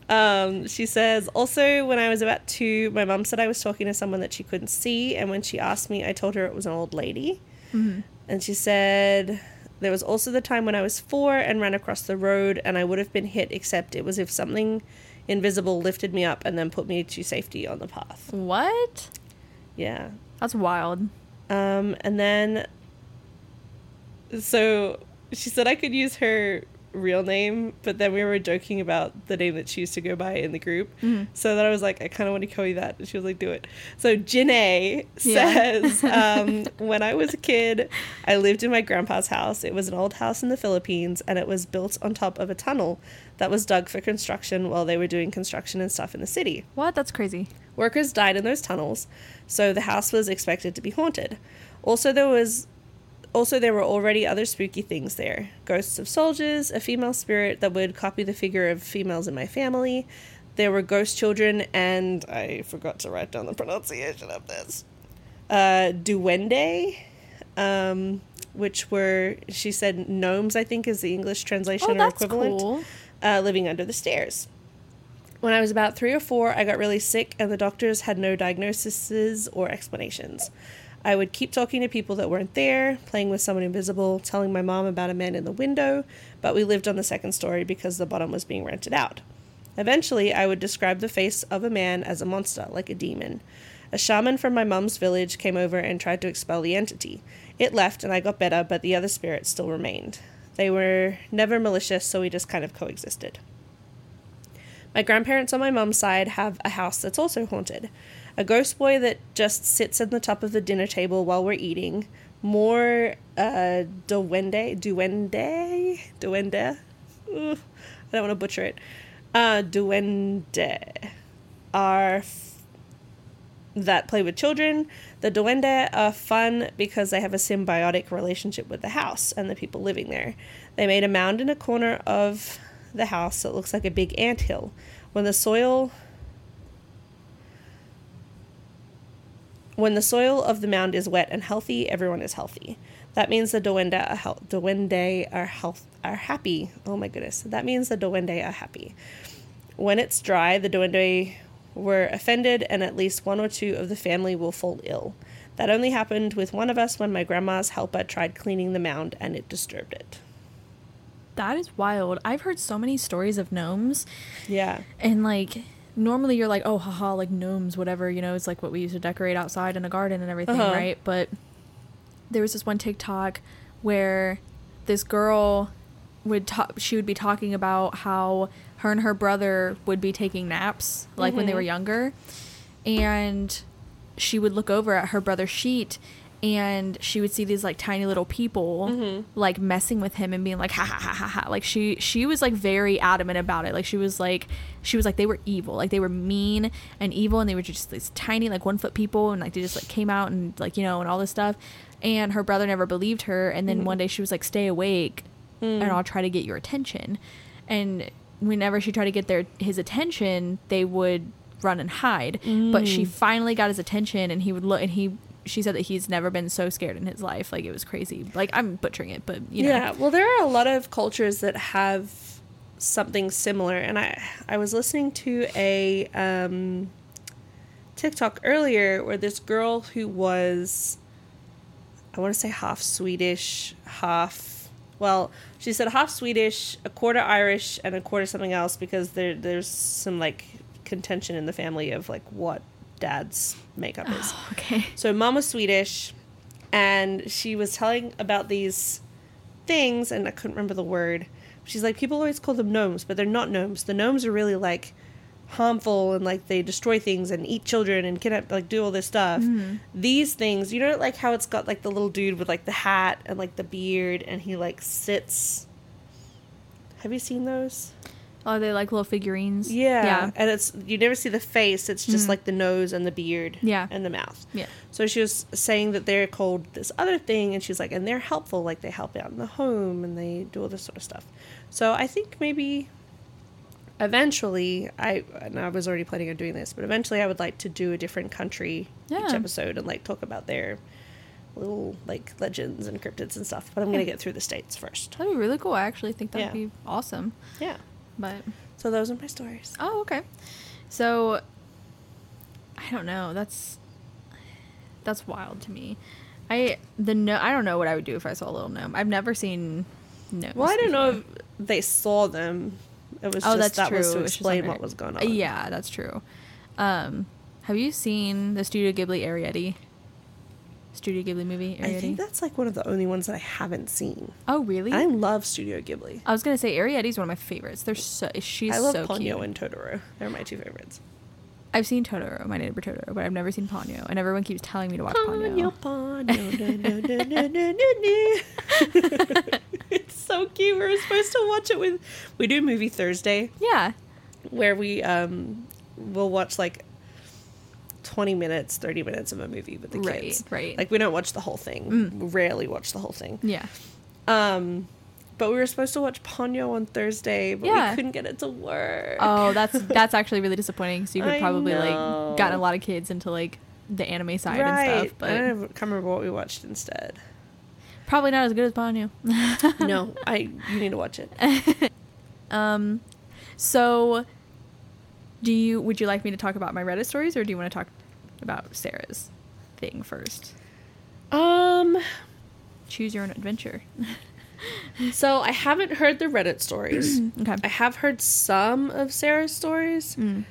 um, she says. Also, when I was about two, my mum said I was talking to someone that she couldn't see, and when she asked me, I told her it was an old lady, mm-hmm. and she said. There was also the time when I was four and ran across the road and I would have been hit, except it was if something invisible lifted me up and then put me to safety on the path. What? Yeah. That's wild. Um, and then, so she said I could use her real name, but then we were joking about the name that she used to go by in the group. Mm-hmm. So then I was like, I kind of want to call you that. And she was like, do it. So Janae yeah. says, um, when I was a kid, I lived in my grandpa's house. It was an old house in the Philippines, and it was built on top of a tunnel that was dug for construction while they were doing construction and stuff in the city. What? That's crazy. Workers died in those tunnels, so the house was expected to be haunted. Also, there was... Also, there were already other spooky things there. Ghosts of soldiers, a female spirit that would copy the figure of females in my family. There were ghost children, and I forgot to write down the pronunciation of this. Uh, Duende, um, which were, she said, gnomes, I think, is the English translation oh, or equivalent. Cool. Uh, living under the stairs. When I was about three or four, I got really sick, and the doctors had no diagnoses or explanations. I would keep talking to people that weren't there, playing with someone invisible, telling my mom about a man in the window, but we lived on the second story because the bottom was being rented out. Eventually, I would describe the face of a man as a monster, like a demon. A shaman from my mom's village came over and tried to expel the entity. It left and I got better, but the other spirits still remained. They were never malicious, so we just kind of coexisted. My grandparents on my mom's side have a house that's also haunted. A ghost boy that just sits at the top of the dinner table while we're eating. More uh, duende, duende, duende. Ooh, I don't want to butcher it. Uh, duende are f- that play with children. The duende are fun because they have a symbiotic relationship with the house and the people living there. They made a mound in a corner of the house that looks like a big anthill. When the soil... When the soil of the mound is wet and healthy, everyone is healthy. That means the duende are, hel- duende are, health- are happy. Oh my goodness. That means the duende are happy. When it's dry, the duende were offended and at least one or two of the family will fall ill. That only happened with one of us when my grandma's helper tried cleaning the mound and it disturbed it. That is wild. I've heard so many stories of gnomes. Yeah. And like... Normally you're like, oh, haha, like gnomes, whatever, you know, it's like what we used to decorate outside in a garden and everything, uh-huh. right? But there was this one TikTok where this girl would talk, she would be talking about how her and her brother would be taking naps, like mm-hmm. when they were younger. And she would look over at her brother's sheet and she would see these like tiny little people mm-hmm. like messing with him and being like ha ha ha ha ha. Like she she was like very adamant about it. Like she was like she was like they were evil, like they were mean and evil, and they were just these tiny like one foot people, and like they just like came out and like, you know, and all this stuff. And her brother never believed her, and then mm-hmm. one day she was like, stay awake mm. and I'll try to get your attention. And whenever she tried to get their his attention, they would run and hide. Mm. But she finally got his attention, and he would look, and he she said that he's never been so scared in his life. Like, it was crazy. Like, I'm butchering it, but, you know. Yeah, well, there are a lot of cultures that have something similar. And I, I was listening to a um, TikTok earlier where this girl who was, I want to say half Swedish, half Well, she said half Swedish, a quarter Irish, and a quarter something else, because there there's some, like, contention in the family of, like, what dad's makeup is. Oh, okay. So mom was Swedish, and she was telling about these things, and I couldn't remember the word. She's like, people always call them gnomes, but they're not gnomes. The gnomes are really, like, harmful, and, like, they destroy things and eat children and kidnap, like, do all this stuff. Mm-hmm. These things, you know, like, how it's got, like, the little dude with, like, the hat and, like, the beard, and he, like, sits. Have you seen those? Oh, they're, like, little figurines. Yeah. yeah. And it's, you never see the face. It's just, mm-hmm. like, the nose and the beard yeah. and the mouth. Yeah. So she was saying that they're called this other thing, and she's like, and they're helpful. Like, they help out in the home, and they do all this sort of stuff. So I think maybe eventually, I and I was already planning on doing this, but eventually I would like to do a different country yeah. each episode, and, like, talk about their little, like, legends and cryptids and stuff. But I'm yeah. going to get through the States first. That'd be really cool. I actually think that'd yeah. be awesome. Yeah. But so those are my stories. Oh, okay. So I don't know. That's that's wild to me. I the no. I don't know what I would do if I saw a little gnome. I've never seen gnomes. Well, I don't before. know if they saw them. It was oh, just that's that true. was to explain was what was going on. Yeah, that's true. Um, have you seen the Studio Ghibli Arrietty? Studio Ghibli movie? Arrietty? I think that's, like, one of the only ones that I haven't seen. Oh, really? I love Studio Ghibli. I was going to say, Arrietty's one of my favorites. They're so, she's so cute. I love so Ponyo cute. and Totoro. They're my two favorites. I've seen Totoro, my neighbor Totoro, but I've never seen Ponyo, and everyone keeps telling me to watch Ponyo. Ponyo, Ponyo. It's so cute. We were supposed to watch it with... We do Movie Thursday. Yeah. Where we um, will watch, like, twenty minutes, thirty minutes of a movie with the kids. Right, right. Like, we don't watch the whole thing. Mm. We rarely watch the whole thing. Yeah. Um... But we were supposed to watch Ponyo on Thursday, but yeah. we couldn't get it to work. Oh, that's that's actually really disappointing. So you could probably, like, gotten a lot of kids into, like, the anime side right. and stuff. But I don't know, can't remember what we watched instead. Probably not as good as Ponyo. No, I you need to watch it. um, so do you? Would you like me to talk about my Reddit stories, or do you want to talk about Sarah's thing first? Um, choose your own adventure. So I haven't heard the Reddit stories. Okay. I have heard some of Sarah's stories, mm.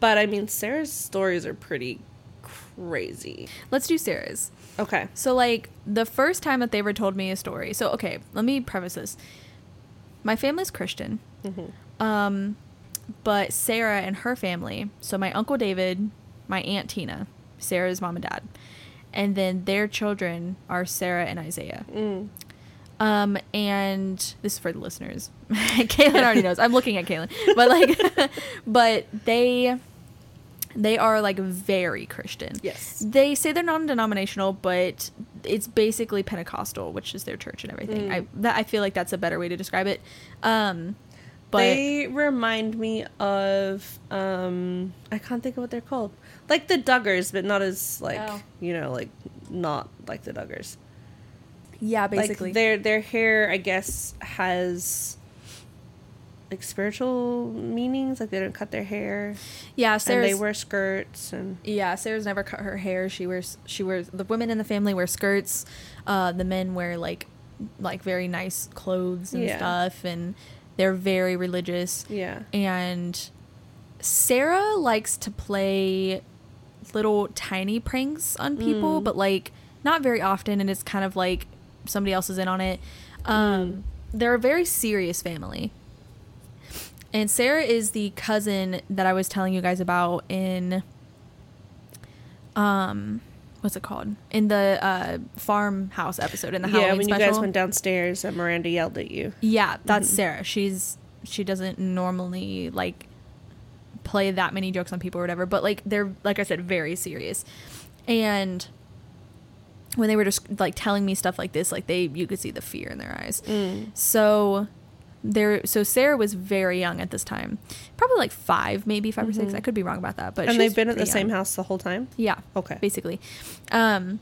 but I mean, Sarah's stories are pretty crazy. Let's do Sarah's. Okay. So, like, the first time that they ever told me a story. So, okay, let me preface this. My family's Christian, mm-hmm. um, but Sarah and her family. So my uncle David, my aunt Tina, Sarah's mom and dad, and then their children are Sarah and Isaiah. Mm. Um, and this is for the listeners. Caillen already knows. I'm looking at Caillen. But, like, but they, they are, like, very Christian. Yes. They say they're non-denominational, but it's basically Pentecostal, which is their church and everything. Mm. I, that, I feel like that's a better way to describe it. Um, but. They remind me of, um, I can't think of what they're called. Like the Duggars, but not as, like, oh. you know, like, not like the Duggars. Yeah, basically. Like, their their hair, I guess, has, like, spiritual meanings. Like, they don't cut their hair. Yeah, Sarah's... And they wear skirts and... Yeah, Sarah's never cut her hair. She wears... She wears... The women in the family wear skirts. Uh, the men wear, like, like very nice clothes and yeah. stuff. And they're very religious. Yeah. And Sarah likes to play little tiny pranks on people, mm. but, like, not very often. And it's kind of like... somebody else is in on it. Um, mm. They're a very serious family. And Sarah is the cousin that I was telling you guys about in, um, what's it called? In the uh, farmhouse episode in the yeah, Halloween special. Yeah, when you guys went downstairs and Miranda yelled at you. Yeah, that's mm-hmm. Sarah. She's she doesn't normally, like, play that many jokes on people or whatever. But, like, they're, like I said, very serious. And... when they were just, like, telling me stuff like this, like, they, you could see the fear in their eyes. Mm. So there, so Sarah was very young at this time. Probably, like, five, maybe five mm-hmm. or six. I could be wrong about that. But and they've been at the young. same house the whole time? Yeah. Okay. Basically. Um,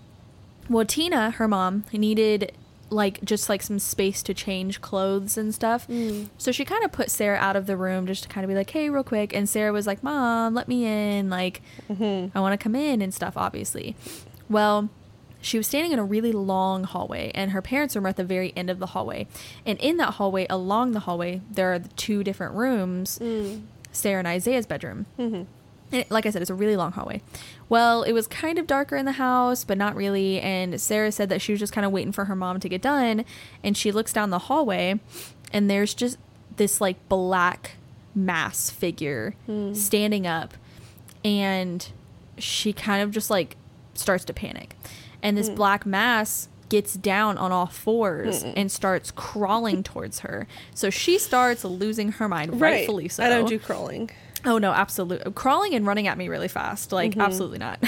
well, Tina, her mom, needed, like, just, like, some space to change clothes and stuff. Mm. So she kind of put Sarah out of the room just to kind of be like, hey, real quick. And Sarah was like, Mom, let me in. Like, mm-hmm. I want to come in and stuff, obviously. Well... She was standing in a really long hallway, and her parents' room were at the very end of the hallway. And in that hallway, along the hallway, there are the two different rooms, mm. Sarah and Isaiah's bedroom. Mm-hmm. And it, like I said, it's a really long hallway. Well, it was kind of darker in the house, but not really. And Sarah said that she was just kind of waiting for her mom to get done. And she looks down the hallway, and there's just this like black mass figure mm. standing up. And she kind of just like starts to panic. And this mm. black mass gets down on all fours Mm-mm. and starts crawling towards her. So she starts losing her mind, right. rightfully so. I don't do crawling. Oh, no, absolutely. Crawling and running at me really fast. Like, mm-hmm. absolutely not.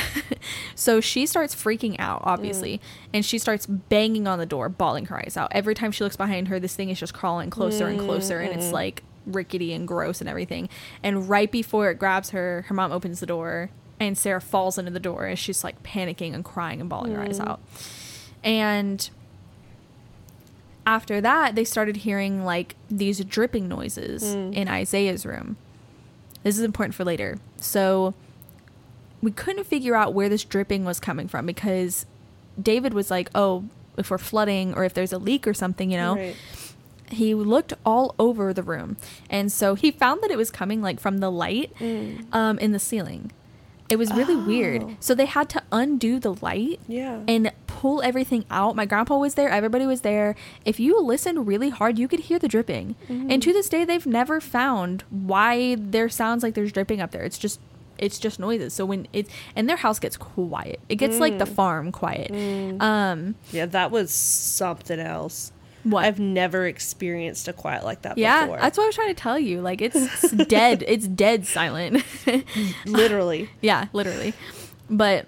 So she starts freaking out, obviously. Mm. And she starts banging on the door, bawling her eyes out. Every time she looks behind her, this thing is just crawling closer mm-hmm. and closer. And it's, like, rickety and gross and everything. And right before it grabs her, her mom opens the door. And Sarah falls into the door as she's, like, panicking and crying and bawling mm. her eyes out. And after that, they started hearing, like, these dripping noises mm. in Isaiah's room. This is important for later. So we couldn't figure out where this dripping was coming from because David was like, oh, if we're flooding or if there's a leak or something, you know, right. he looked all over the room. And so he found that it was coming like from the light mm. um, in the ceiling. It was really oh. weird. So they had to undo the light yeah. and pull everything out. My grandpa was there. Everybody was there. If you listened really hard, you could hear the dripping. Mm-hmm. And to this day, they've never found why there sounds like there's dripping up there. It's just it's just noises. So when it and their house gets quiet. It gets mm. like the farm quiet. Mm. Um, yeah, that was something else. What? I've never experienced a quiet like that yeah, before. Yeah, that's what I was trying to tell you. Like, it's, it's dead. It's dead silent. Literally. Yeah, literally. But,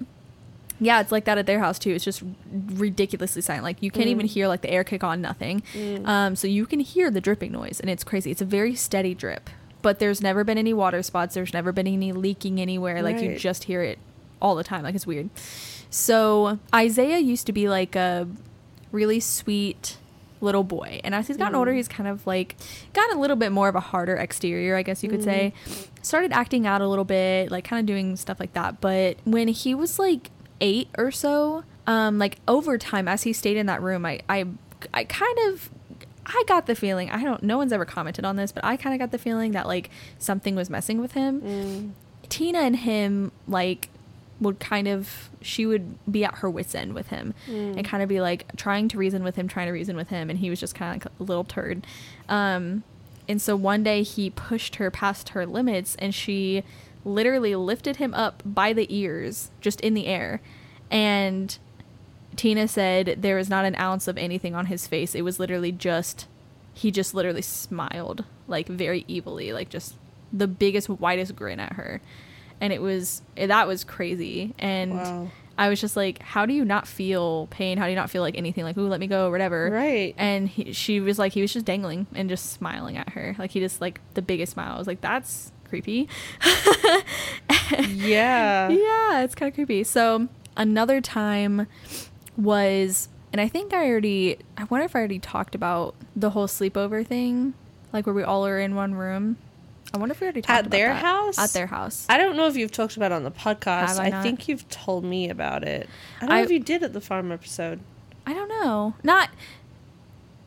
yeah, it's like that at their house, too. It's just ridiculously silent. Like, you can't mm. even hear, like, the air kick on, nothing. Mm. Um, so you can hear the dripping noise, and it's crazy. It's a very steady drip. But there's never been any water spots. There's never been any leaking anywhere. Right. Like, you just hear it all the time. Like, it's weird. So Isaiah used to be, like, a really sweet little boy, and as he's gotten mm. older, he's kind of like got a little bit more of a harder exterior, I guess you could mm. say. Started acting out a little bit, like kind of doing stuff like that. But when he was like eight or so, um like over time, as he stayed in that room, I I I kind of I got the feeling, I don't no one's ever commented on this, but I kind of got the feeling that like something was messing with him. mm. Tina and him like would kind of, she would be at her wit's end with him mm. and kind of be like trying to reason with him, trying to reason with him. And he was just kind of like a little turd. Um, and so one day he pushed her past her limits, and she literally lifted him up by the ears just in the air. And Tina said there was not an ounce of anything on his face. It was literally just, he just literally smiled like very evilly, like just the biggest, widest grin at her. And it was, that was crazy. And wow. I was just like, how do you not feel pain? How do you not feel like anything? Like, ooh, let me go, whatever. Right. And he, she was like, he was just dangling and just smiling at her. Like, he just, like, the biggest smile. I was like, that's creepy. Yeah. Yeah, it's kind of creepy. So another time was, and I think I already, I wonder if I already talked about the whole sleepover thing. Like, where we all are in one room. I wonder if we already talked at about their that. house. At their house. I don't know if you've talked about it on the podcast. Have I, I think you've told me about it. I don't I, know if you did at the farm episode. I don't know. Not.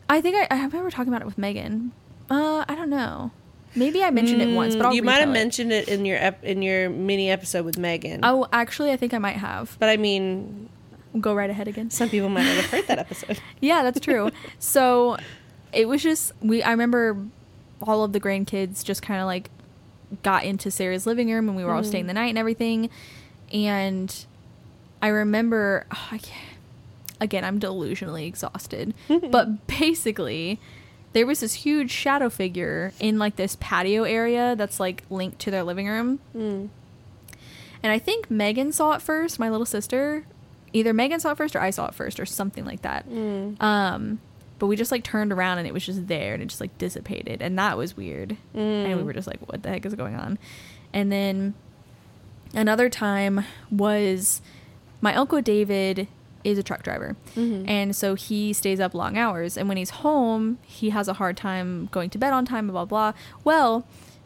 I think I, I remember talking about it with Megan. Uh, I don't know. Maybe I mentioned mm, it once, but I'll you might have it. mentioned it in your ep- in your mini episode with Megan. Oh, actually, I think I might have. But I mean, go right ahead again. Some people might not have heard that episode. Yeah, that's true. So it was just we. I remember. All of the grandkids just kind of like got into Sarah's living room, and we were all mm. staying the night and everything. And I remember, oh, I can't, again, I'm delusionally exhausted, but basically there was this huge shadow figure in like this patio area that's like linked to their living room. Mm. And I think Megan saw it first, my little sister. Either Megan saw it first or I saw it first or something like that. Mm. Um, But we just, like, turned around, and it was just there, and it just, like, dissipated. And that was weird. Mm. And we were just like, what the heck is going on? And then another time was my Uncle David is a truck driver. Mm-hmm. And so he stays up long hours. And when he's home, he has a hard time going to bed on time, blah, blah, blah. Well,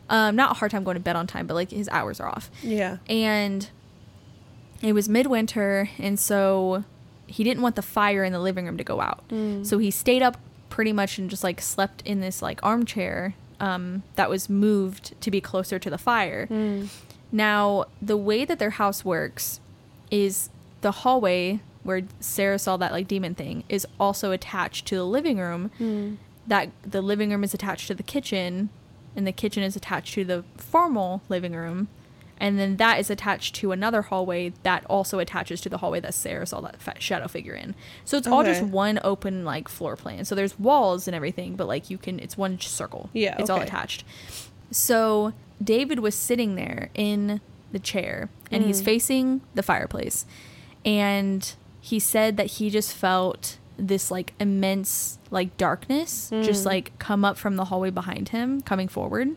um, not a hard time going to bed on time, but, like, his hours are off. Yeah. And it was midwinter, and so he didn't want the fire in the living room to go out. Mm. So he stayed up pretty much and just like slept in this like armchair um, that was moved to be closer to the fire. Mm. Now, the way that their house works is the hallway where Sarah saw that like demon thing is also attached to the living room. Mm. That the living room is attached to the kitchen, and the kitchen is attached to the formal living room, and then that is attached to another hallway that also attaches to the hallway that Sarah saw that fat shadow figure in. So it's okay. all just one open like floor plan. So there's walls and everything, but like you can, it's one circle. Yeah, okay. It's all attached. So David was sitting there in the chair, and mm. he's facing the fireplace, and he said that he just felt this like immense like darkness mm. just like come up from the hallway behind him, coming forward,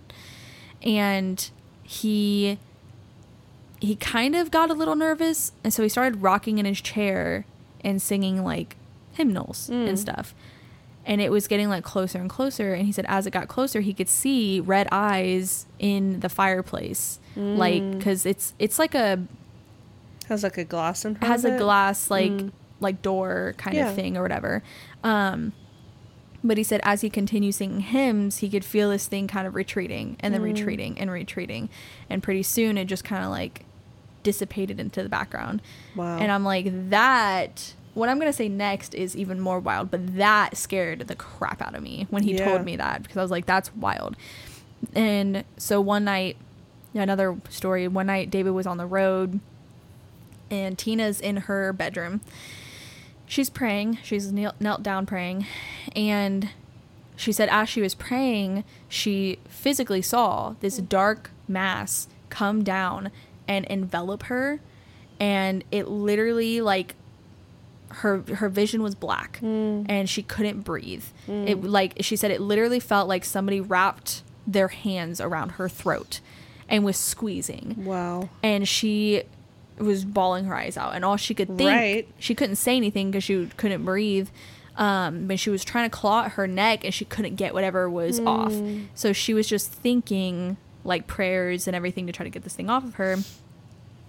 and he he kind of got a little nervous, and so he started rocking in his chair and singing like hymnals mm. and stuff, and it was getting like closer and closer, and he said as it got closer he could see red eyes in the fireplace mm. like because it's it's like a has like a glass in front has of it. a glass like mm. like door kind yeah. of thing or whatever. Um, but he said as he continued singing hymns, he could feel this thing kind of retreating and then mm. retreating and retreating. And pretty soon it just kind of like dissipated into the background. Wow. And I'm like, that, what I'm going to say next is even more wild, but that scared the crap out of me when he yeah. told me that, because I was like, that's wild. And so one night, another story, one night David was on the road and Tina's in her bedroom. She's praying. She's knelt, knelt down praying. And she said as she was praying, she physically saw this dark mass come down and envelop her. And it literally, like, her her vision was black. Mm. And she couldn't breathe. Mm. It like she said it literally felt like somebody wrapped their hands around her throat and was squeezing. Wow. And she was bawling her eyes out, and all she could think right. she couldn't say anything because she couldn't breathe, um but she was trying to claw at her neck and she couldn't get whatever was mm. off, so she was just thinking like prayers and everything to try to get this thing off of her,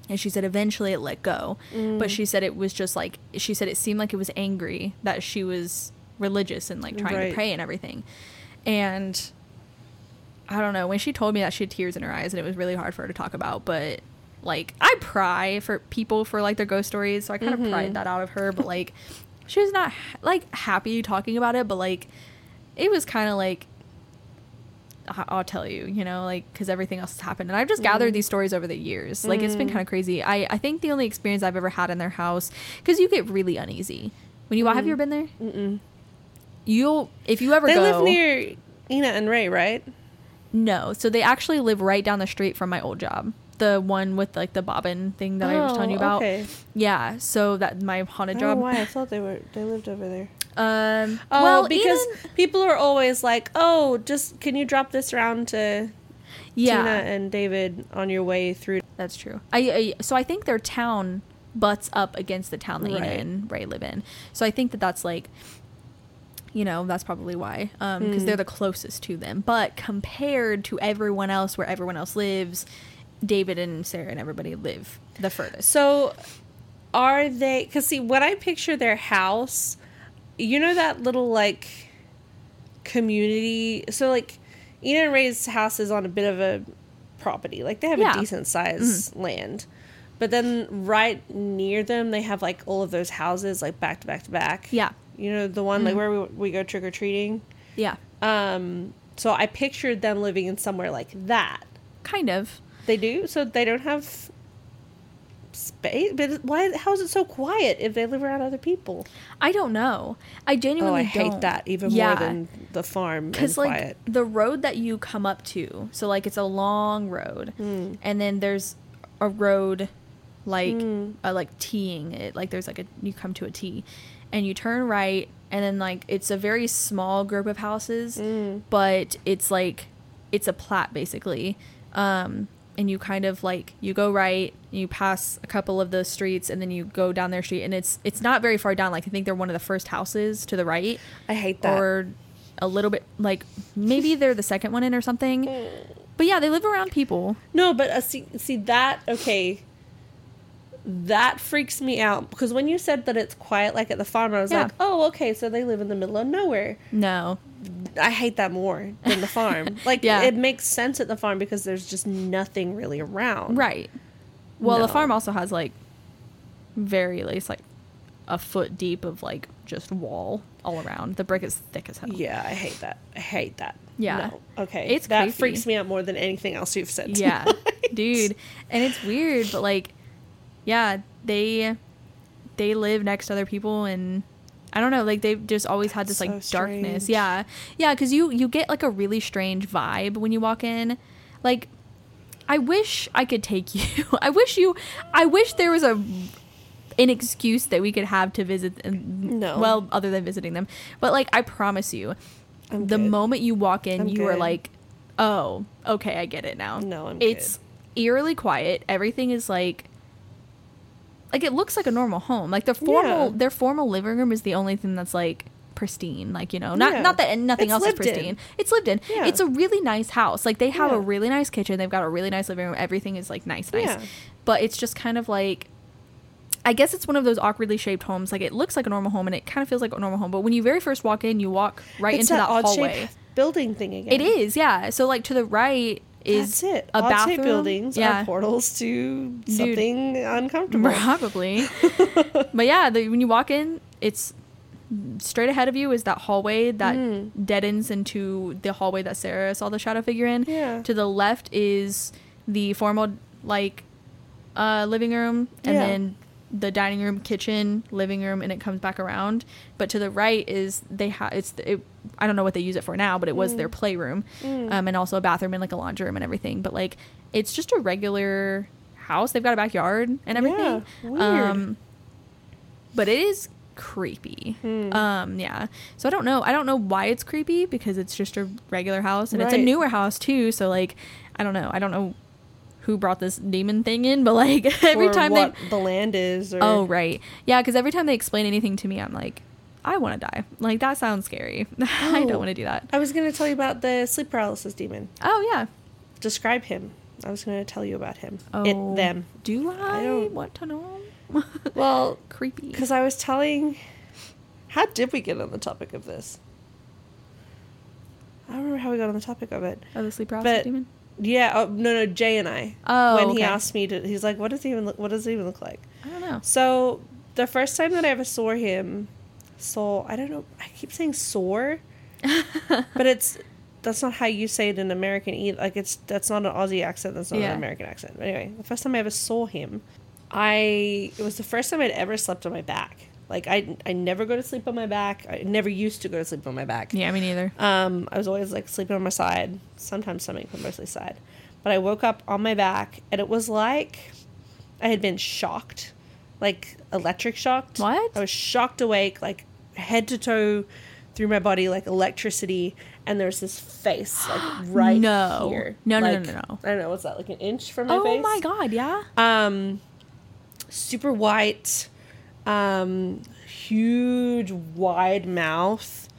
and she said eventually it let go mm. but she said it was just like, she said it seemed like it was angry that she was religious and like trying right. to pray and everything. And I don't know, when she told me that, she had tears in her eyes and it was really hard for her to talk about, but like I pry for people for like their ghost stories, so I kind of mm-hmm. pried that out of her, but like she was not ha- like happy talking about it, but like it was kind of like I- I'll tell you, you know, like because everything else has happened, and I've just mm. gathered these stories over the years, like mm. it's been kind of crazy. I I think the only experience I've ever had in their house, because you get really uneasy when you mm. have you ever been there? Mm-mm. You'll if you ever they go they live near Ina and Ray, right? No, so they actually live right down the street from my old job. The one with like the bobbin thing that oh, I was telling you about. Okay. Yeah, so that my haunted I don't job. Know why I thought they were they lived over there. Um, oh, well, because even, people are always like, "Oh, just can you drop this around to yeah. Tina and David on your way through?" That's true. I, I so I think their town butts up against the town that right. Ina and Ray live in. So I think that that's like, you know, that's probably why, um, because mm. they're the closest to them. But compared to everyone else, where everyone else lives, David and Sarah and everybody live the furthest. So are they, because see, when I picture their house, you know, that little like community, so like Ina and Ray's house is on a bit of a property, like they have yeah. a decent size mm-hmm. land, but then right near them they have like all of those houses like back to back to back, yeah, you know, the one mm-hmm. like where we, we go trick-or-treating, yeah. Um so I pictured them living in somewhere like that, kind of. They do, so they don't have space. But why? How is it so quiet if they live around other people? I don't know. I genuinely oh, I don't. hate that even yeah. more than the farm. Because like quiet. The road that you come up to, so like it's a long road, mm. and then there's a road like mm. uh, like T-ing it. Like there's like a you come to a T, and you turn right, and then like it's a very small group of houses, mm. but it's like it's a plat basically. Um, And you kind of like you go right, you pass a couple of the streets, and then you go down their street, and it's it's not very far down. Like I think they're one of the first houses to the right. I hate that. Or a little bit like maybe they're the second one in or something. But yeah, they live around people. No, but uh, see see that okay. that freaks me out, because when you said that it's quiet like at the farm, I was yeah. like, oh, okay, so they live in the middle of nowhere. No. I hate that more than the farm. Like, yeah. it makes sense at the farm because there's just nothing really around. Right. Well, no. the farm also has, like, very least, like, a foot deep of, like, just wall all around. The brick is thick as hell. Yeah, I hate that. I hate that. Yeah. No. Okay. It's that creepy. Freaks me out more than anything else you've said. Yeah. Dude. And it's weird, but, like, yeah, they they live next to other people, and I don't know, like, they've just always had this, like, so darkness. Strange. Yeah. Yeah, because you, you get, like, a really strange vibe when you walk in. Like, I wish I could take you. I wish you... I wish there was a... an excuse that we could have to visit and, no. well, other than visiting them. But, like, I promise you, I'm the good. moment you walk in, I'm you good. are like, oh, okay, I get it now. No, I'm It's good. eerily quiet. Everything is, like... Like, it looks like a normal home. Like, their formal yeah. their formal living room is the only thing that's, like, pristine. Like, you know, not yeah. not that nothing it's else is pristine. In. It's lived in. Yeah. It's a really nice house. Like, they have yeah. a really nice kitchen. They've got a really nice living room. Everything is, like, nice, nice. Yeah. But it's just kind of, like... I guess it's one of those awkwardly shaped homes. Like, it looks like a normal home, and it kind of feels like a normal home. But when you very first walk in, you walk right it's into that, that odd hallway. Shape building thing again. It is, yeah. So, like, to the right... Is That's it. a Odd bathroom. buildings yeah. are portals to something Dude, uncomfortable. Probably. But yeah, the, when you walk in, it's straight ahead of you is that hallway that mm. dead ends into the hallway that Sarah saw the shadow figure in. Yeah. To the left is the formal, like, uh, living room, and yeah. then the dining room, kitchen, living room, and it comes back around. But to the right is they have it's it, I don't know what they use it for now, but it was mm. their playroom, mm. um, and also a bathroom and, like, a laundry room and everything. But, like, it's just a regular house. They've got a backyard and everything. Yeah, weird. Um, but it is creepy. Mm. Um, yeah. So I don't know. I don't know why it's creepy, because it's just a regular house, and right. it's a newer house too. So, like, I don't know. I don't know. Who brought this demon thing in, but, like, every or time what they, the land is or oh right yeah because every time they explain anything to me, I'm like, I want to die. Like, that sounds scary. oh, I don't want to do that. I was going to tell you about the sleep paralysis demon. Oh yeah describe him. I was going to tell you about him. oh it, them do I, I don't want to know him? Well, creepy, because I was telling how did we get on the topic of this? I don't remember how we got on the topic of it. Oh the sleep paralysis but, demon Yeah, oh, no, no, Jay and I. Oh, When he okay. asked me to, he's like, what does he even look, what does he even look like? I don't know. So, the first time that I ever saw him, saw, I don't know, I keep saying sore, but it's, that's not how you say it in American either. Like, it's, that's not an Aussie accent, that's not yeah. an American accent. But anyway, the first time I ever saw him, I, it was the first time I'd ever slept on my back. Like, I, I never go to sleep on my back. I never used to go to sleep on my back. Yeah, me neither. Um, I was always, like, sleeping on my side. Sometimes stomach, but mostly side. But I woke up on my back, and it was like I had been shocked. Like, electric shocked. What? I was shocked awake, like, head to toe through my body, like, electricity. And there's this face, like, right no. here. No, like, no, no, no, no. I don't know. What's that? Like, an inch from my oh, face? Oh, my God, yeah. Um, super white... Um, huge, wide mouth.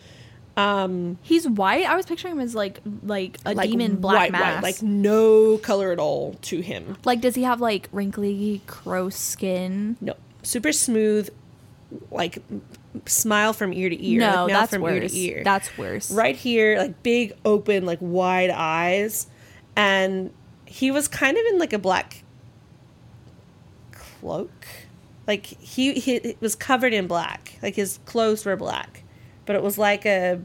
Um, he's white? I was picturing him as, like, like a like demon black white, mass. White, like, no color at all to him. Like, does he have, like, wrinkly, crow skin? No. Super smooth, like, smile from ear to ear. No, like, that's from worse. Ear to ear. That's worse. Right here, like, big, open, like, wide eyes. And he was kind of in, like, a black cloak. Like, he, he was covered in black. Like, his clothes were black. But it was like a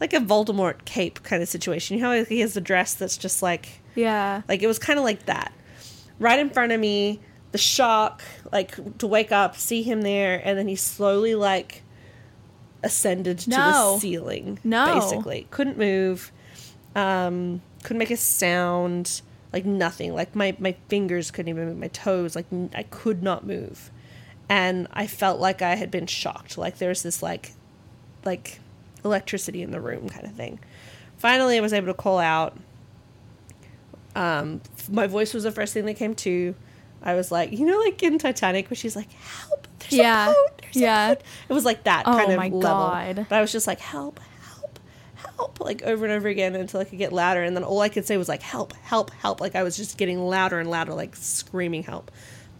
like a Voldemort cape kind of situation. You know how he has a dress that's just like... Yeah. Like, it was kind of like that. Right in front of me, the shock, like, to wake up, see him there, and then he slowly, like, ascended no. to the ceiling. No. Basically. Couldn't move. Um, couldn't make a sound. Like, nothing. Like, my, my fingers couldn't even move. My toes. Like, n- I could not move. And I felt like I had been shocked. Like, there was this, like, like electricity in the room kind of thing. Finally, I was able to call out. Um, my voice was the first thing that came to. I was like, you know, like in Titanic where she's like, help, there's yeah. a boat, there's yeah. a boat. It was like that oh kind of my level. God. But I was just like, help, help, help, like over and over again until I could get louder. And then all I could say was like, help, help, help. Like I was just getting louder and louder, like screaming help.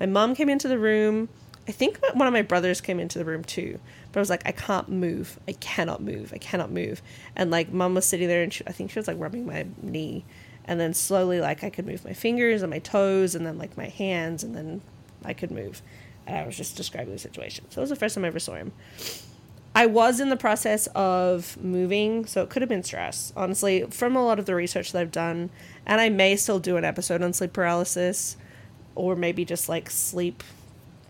My mom came into the room. I think one of my brothers came into the room too, but I was like, I can't move. I cannot move. I cannot move. And like mom was sitting there and she, I think she was like rubbing my knee, and then slowly like I could move my fingers and my toes and then like my hands, and then I could move. And I was just describing the situation. So it was the first time I ever saw him. I was in the process of moving, so it could have been stress, honestly, from a lot of the research that I've done. And I may still do an episode on sleep paralysis, or maybe just like sleep,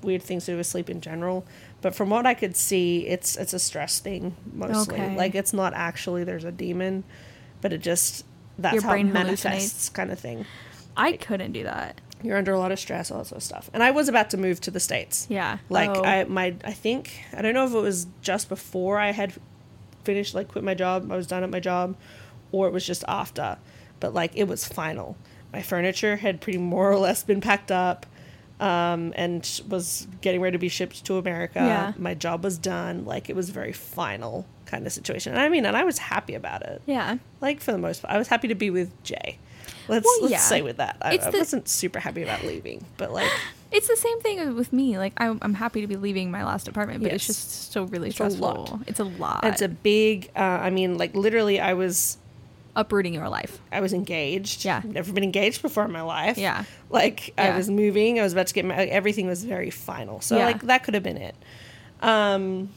weird things to do with sleep in general. But from what I could see, it's it's a stress thing mostly. Okay. Like it's not actually there's a demon, but it just, that's how it manifests kind of thing. I like, couldn't do that. You're under a lot of stress, all that sort of stuff. And I was about to move to the States. Yeah. Like, oh. I my I think, I don't know if it was just before I had finished, like, quit my job, I was done at my job, or it was just after. But, like, it was final. My furniture had pretty more or less been packed up um, and was getting ready to be shipped to America. Yeah. My job was done. Like, it was very final kind of situation. And I mean, and I was happy about it. Yeah. Like, for the most part. I was happy to be with Jay. Let's well, let's yeah. say with that. I, I the, wasn't super happy about leaving, but like it's the same thing with me. Like I'm, I'm happy to be leaving my last apartment, but yes. it's just so really it's stressful. A lot. It's a lot. It's a big. Uh, I mean, like literally, I was uprooting your life. I was engaged. Yeah, never been engaged before in my life. Yeah, like yeah. I was moving. I was about to get married. Everything was very final. So yeah. like that could have been it. Um,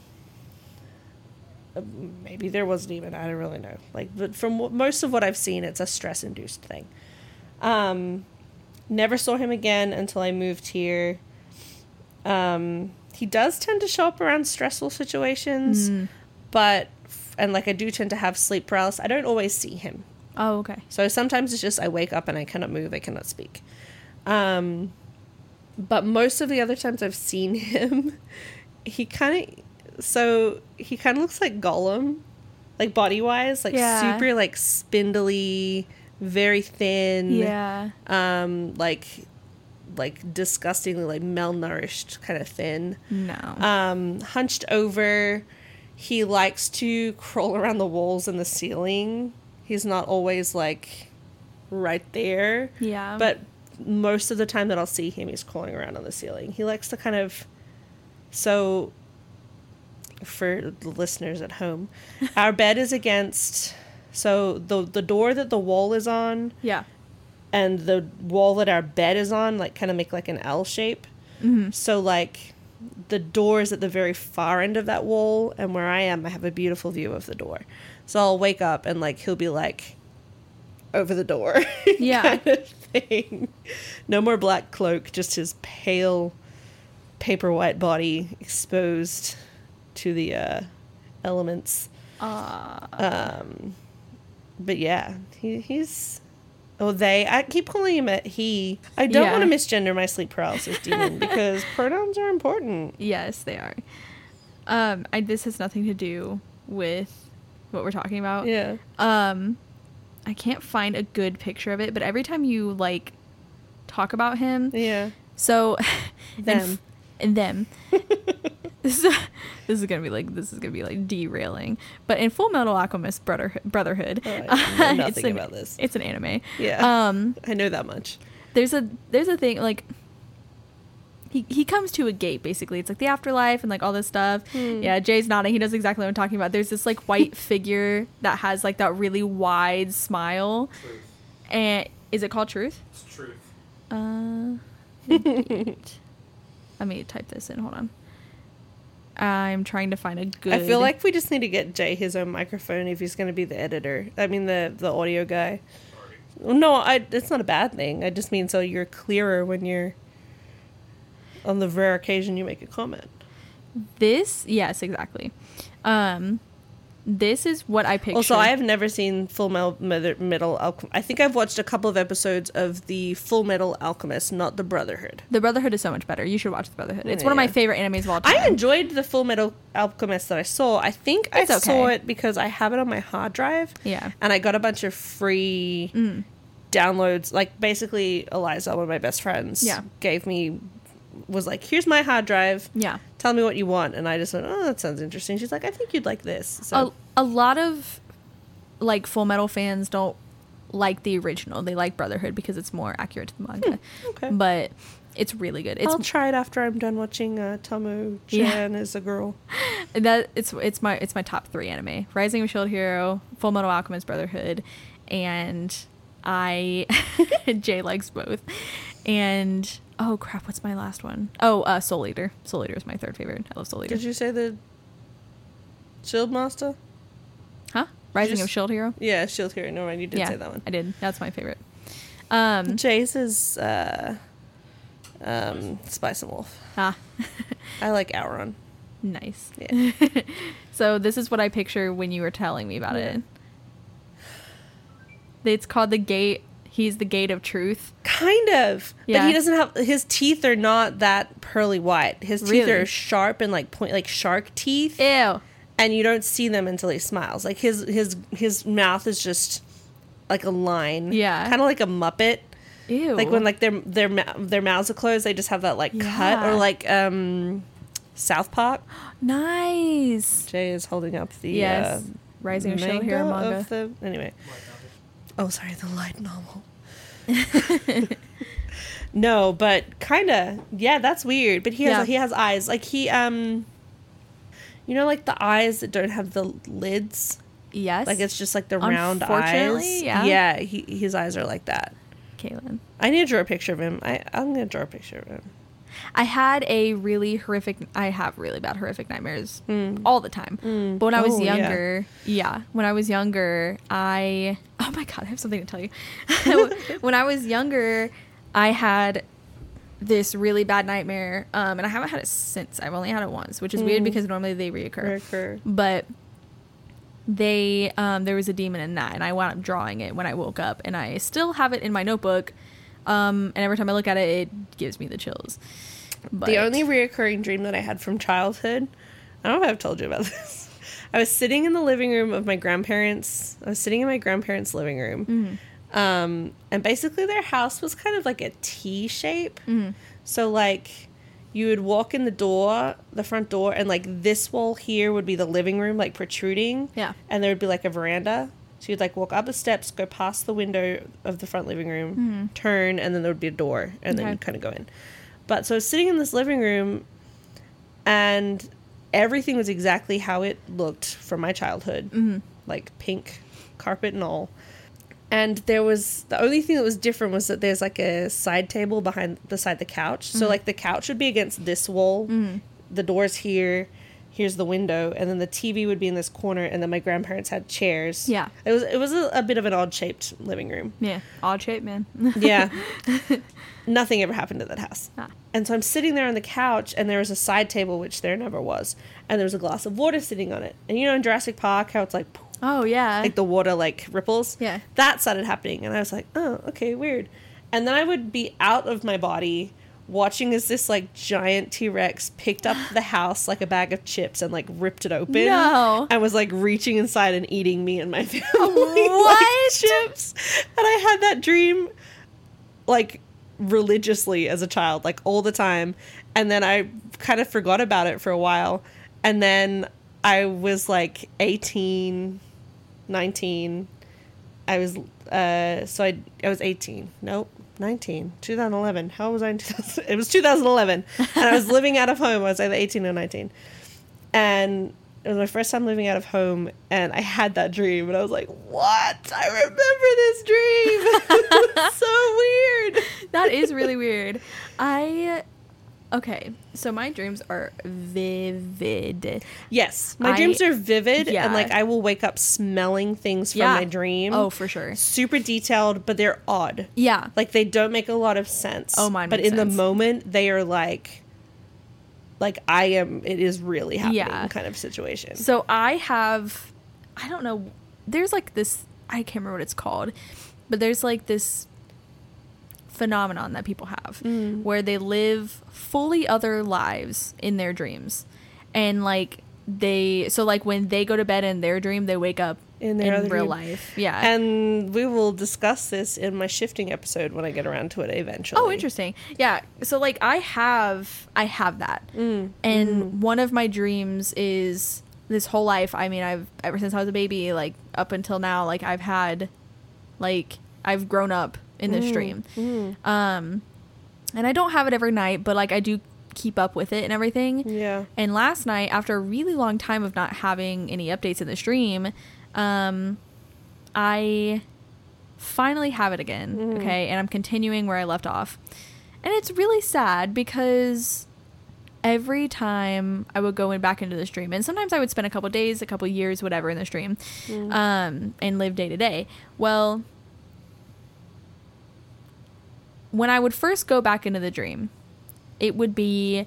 maybe there wasn't even. I don't really know. Like, but from what, most of what I've seen, it's a stress-induced thing. Um, never saw him again until I moved here. Um, he does tend to show up around stressful situations, mm. but, and like I do tend to have sleep paralysis. I don't always see him. Oh, okay. So sometimes it's just I wake up and I cannot move, I cannot speak. Um, but most of the other times I've seen him, he kind of, so he kind of looks like Gollum, like body-wise, like yeah. super like spindly, very thin, yeah, um, like, like disgustingly like malnourished kind of thin. No, um, hunched over. He likes to crawl around the walls and the ceiling. He's not always like right there. Yeah, but most of the time that I'll see him, he's crawling around on the ceiling. He likes to kind of so. For the listeners at home, our bed is against. So the the door that the wall is on, yeah, and the wall that our bed is on, like, kind of make, like, an L shape. Mm-hmm. So, like, the door is at the very far end of that wall, and where I am, I have a beautiful view of the door. So I'll wake up, and, like, he'll be, like, over the door. Yeah. kind of thing. No more black cloak, just his pale, paper-white body exposed to the uh, elements. Uh. Um... But yeah, he, he's, oh, they, I keep calling him a he. I don't yeah. want to misgender my sleep paralysis demon because pronouns are important. Yes, they are. Um, I, this has nothing to do with what we're talking about. Yeah. Um, I can't find a good picture of it, but every time you like talk about him. Yeah. So. Them. And, f- and them. This is, this is gonna be like this is gonna be like derailing, but in Full Metal Alchemist Brotherhood, Brotherhood oh, I know nothing an, about this. It's an anime. Yeah, um, I know that much. There's a there's a thing like he he comes to a gate basically. It's like the afterlife and like all this stuff. Hmm. Yeah, Jay's nodding. He knows exactly what I'm talking about. There's this like white figure that has like that really wide smile. Truth. And is it called Truth? It's Truth. Uh, let me type this in. Hold on. I'm trying to find a good... I feel like we just need to get Jay his own microphone if he's going to be the editor. I mean, the, the audio guy. Sorry. No, I, it's not a bad thing. I just mean so you're clearer when you're... On the rare occasion you make a comment. This? Yes, exactly. Um, this is what I pictured. Also, I have never seen Full Metal... Metal Alchem- I think I've watched a couple of episodes of the Full Metal Alchemist, not the Brotherhood. The Brotherhood is so much better. You should watch the Brotherhood. It's yeah. one of my favorite animes of all time. I enjoyed the Full Metal Alchemist that I saw. I think it's I okay. saw it because I have it on my hard drive. Yeah. And I got a bunch of free mm. downloads. Like, basically, Eliza, one of my best friends, yeah. gave me... was like, here's my hard drive. Yeah. Tell me what you want. And I just went, oh, that sounds interesting. She's like, I think you'd like this. So a, a lot of like Full Metal fans don't like the original. They like Brotherhood because it's more accurate to the manga. Hmm, okay. But It's really good. It's, I'll try it after I'm done watching uh, Tamu Chan yeah. as a girl. And that it's it's my it's my top three anime: Rising of a Shield Hero, Full Metal Alchemist Brotherhood, and I Jay likes both. And oh crap, what's my last one? Oh, uh, Soul Eater. Soul Eater is my third favorite. I love Soul Eater. Did you say the Shield Master? Huh? Rising Just, of Shield Hero? Yeah, Shield Hero. Never mind, you did yeah, say that one. I did. That's my favorite. Um, Jay's is uh, um, Spice and Wolf. Ah. I like Outrun. Nice. Yeah. So this is what I picture when you were telling me about yeah. it. It's called the Gate. He's the Gate of Truth. Kind of. Yeah. But he doesn't have, his teeth are not that pearly white. His teeth really? are sharp and like point, like shark teeth. Ew. And you don't see them until he smiles. Like his his his mouth is just like a line. Yeah. Kind of like a Muppet. Ew. Like when like their their their mouths are closed, they just have that like yeah. cut, or like um, South Park. Nice. Jay is holding up the yes. uh, Rising of Shield Hero manga. Of the, anyway. Oh, sorry, the light novel. No, but kind of. Yeah, that's weird. But he has yeah. he has eyes. Like he um. You know, like the eyes that don't have the lids? Yes. Like, it's just, like, the round eyes. Unfortunately, yeah. Yeah, he, his eyes are like that. Caillen. I need to draw a picture of him. I, I'm going to draw a picture of him. I had a really horrific... I have really bad horrific nightmares mm. all the time. Mm. But when I was oh, younger... Yeah. yeah. When I was younger, I... Oh, my God. I have something to tell you. When I was younger, I had... this really bad nightmare, um and I haven't had it since. I've only had it once, which is mm. weird because normally they reoccur. reoccur but they um there was a demon in that, and I wound up drawing it when I woke up, and I still have it in my notebook, um and every time I look at it, it gives me the chills. But the only reoccurring dream that I had from childhood, I don't know if I've told you about this. I was sitting in the living room of my grandparents I was sitting in my grandparents' living room. Mm-hmm. Um, and basically their house was kind of like a T shape. Mm. So like you would walk in the door, the front door, and like this wall here would be the living room, like protruding. Yeah. And there would be like a veranda. So you'd like walk up the steps, go past the window of the front living room, mm-hmm. turn, and then there would be a door, and okay. then you'd kind of go in. But so I was sitting in this living room, and everything was exactly how it looked from my childhood. Mm-hmm. Like pink carpet and all. And there was, the only thing that was different was that there's like a side table behind the side of the couch. So mm-hmm. like the couch would be against this wall. Mm-hmm. The door's here. Here's the window. And then the T V would be in this corner. And then my grandparents had chairs. Yeah. It was it was a, a bit of an odd shaped living room. Yeah. Odd shaped, man. Yeah. Nothing ever happened to that house. Ah. And so I'm sitting there on the couch, and there was a side table, which there never was. And there was a glass of water sitting on it. And you know in Jurassic Park how it's like, oh, yeah. Like, the water, like, ripples. Yeah. That started happening. And I was like, oh, okay, weird. And then I would be out of my body watching as this, like, giant T-Rex picked up the house like a bag of chips and, like, ripped it open. No. And was, like, reaching inside and eating me and my family. What? Like, chips. And I had that dream, like, religiously as a child, like, all the time. And then I kind of forgot about it for a while. And then I was, like, eighteen... nineteen. I was uh so I I was eighteen. Nope, nineteen. two thousand eleven. How was I in two thousand? It was two thousand eleven. And I was living out of home. I was either eighteen or nineteen. And it was my first time living out of home, and I had that dream, and I was like, "What? I remember this dream." It was so weird. That is really weird. I Okay, so my dreams are vivid. Yes, my I, dreams are vivid, yeah. and like I will wake up smelling things from yeah. my dream. Oh, for sure. Super detailed, but they're odd. Yeah. Like they don't make a lot of sense. Oh, mine But makes in sense. The moment, they are like, like I am, it is really happening yeah. kind of situation. So I have, I don't know, there's like this, I can't remember what it's called, but there's like this phenomenon that people have mm. where they live fully other lives in their dreams, and like they so like when they go to bed in their dream, they wake up in their in other real dream. life. Yeah. And we will discuss this in my shifting episode when I get around to it eventually. Oh, interesting. Yeah. So like I have I have that mm. and mm. one of my dreams is this whole life, I mean I've ever since I was a baby, like up until now, like I've had like I've grown up in this mm, dream. Mm. Um, and I don't have it every night, but like I do keep up with it and everything. Yeah. And last night, after a really long time of not having any updates in the stream, um, I finally have it again. Mm. Okay. And I'm continuing where I left off. And it's really sad because every time I would go in back into the stream, and sometimes I would spend a couple days, a couple years, whatever in the stream, mm. um, and live day to day. Well, when I would first go back into the dream, it would be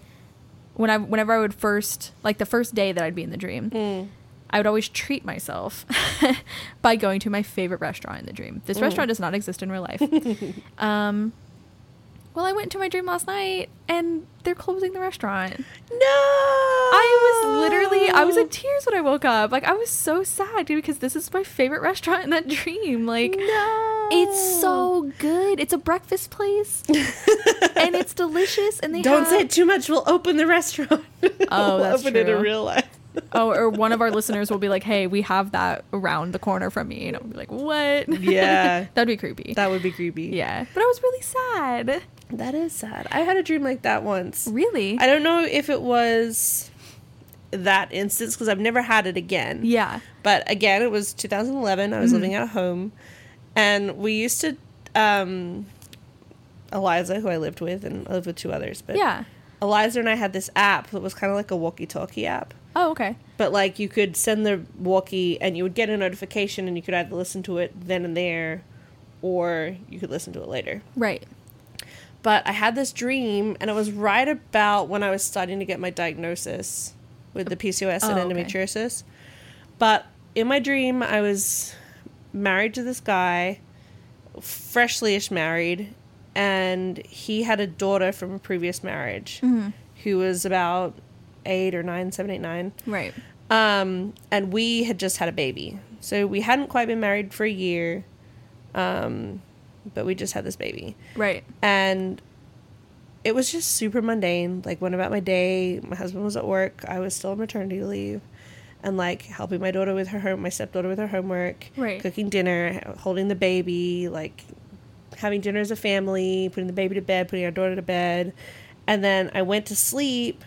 when I, whenever I would first, like the first day that I'd be in the dream, mm. I would always treat myself by going to my favorite restaurant in the dream. This mm. restaurant does not exist in real life. um, well, I went to my dream last night and they're closing the restaurant. No! I was literally, I was in tears when I woke up. Like I was so sad, dude, because this is my favorite restaurant in that dream. Like, no. It's so good. It's a breakfast place and it's delicious. And they Don't have... say it too much. We'll open the restaurant. Oh, we'll that's open true. It in real life. Oh, or one of our listeners will be like, hey, we have that around the corner from me. And I'll be like, what? Yeah. That'd be creepy. That would be creepy. Yeah. But I was really sad. That is sad. I had a dream like that once. Really? I don't know if it was that instance because I've never had it again. Yeah. But again, it was two thousand eleven. I was mm-hmm. living at home. And we used to, um, Eliza, who I lived with, and I lived with two others. But yeah. Eliza and I had this app that was kind of like a walkie-talkie app. Oh, okay. But, like, you could send the walkie, and you would get a notification, and you could either listen to it then and there, or you could listen to it later. Right. But I had this dream, and it was right about when I was starting to get my diagnosis with the P C O S oh, and endometriosis. Okay. But in my dream, I was married to this guy, freshly-ish married, and he had a daughter from a previous marriage mm-hmm. who was about eight or nine, seven, eight, nine. Right. Um, and we had just had a baby. So we hadn't quite been married for a year, um, but we just had this baby. Right. And it was just super mundane. Like, went about my day. My husband was at work. I was still on maternity leave. And, like, helping my daughter with her home, my stepdaughter with her homework. Right. Cooking dinner, holding the baby, like, having dinner as a family, putting the baby to bed, putting our daughter to bed. And then I went to sleep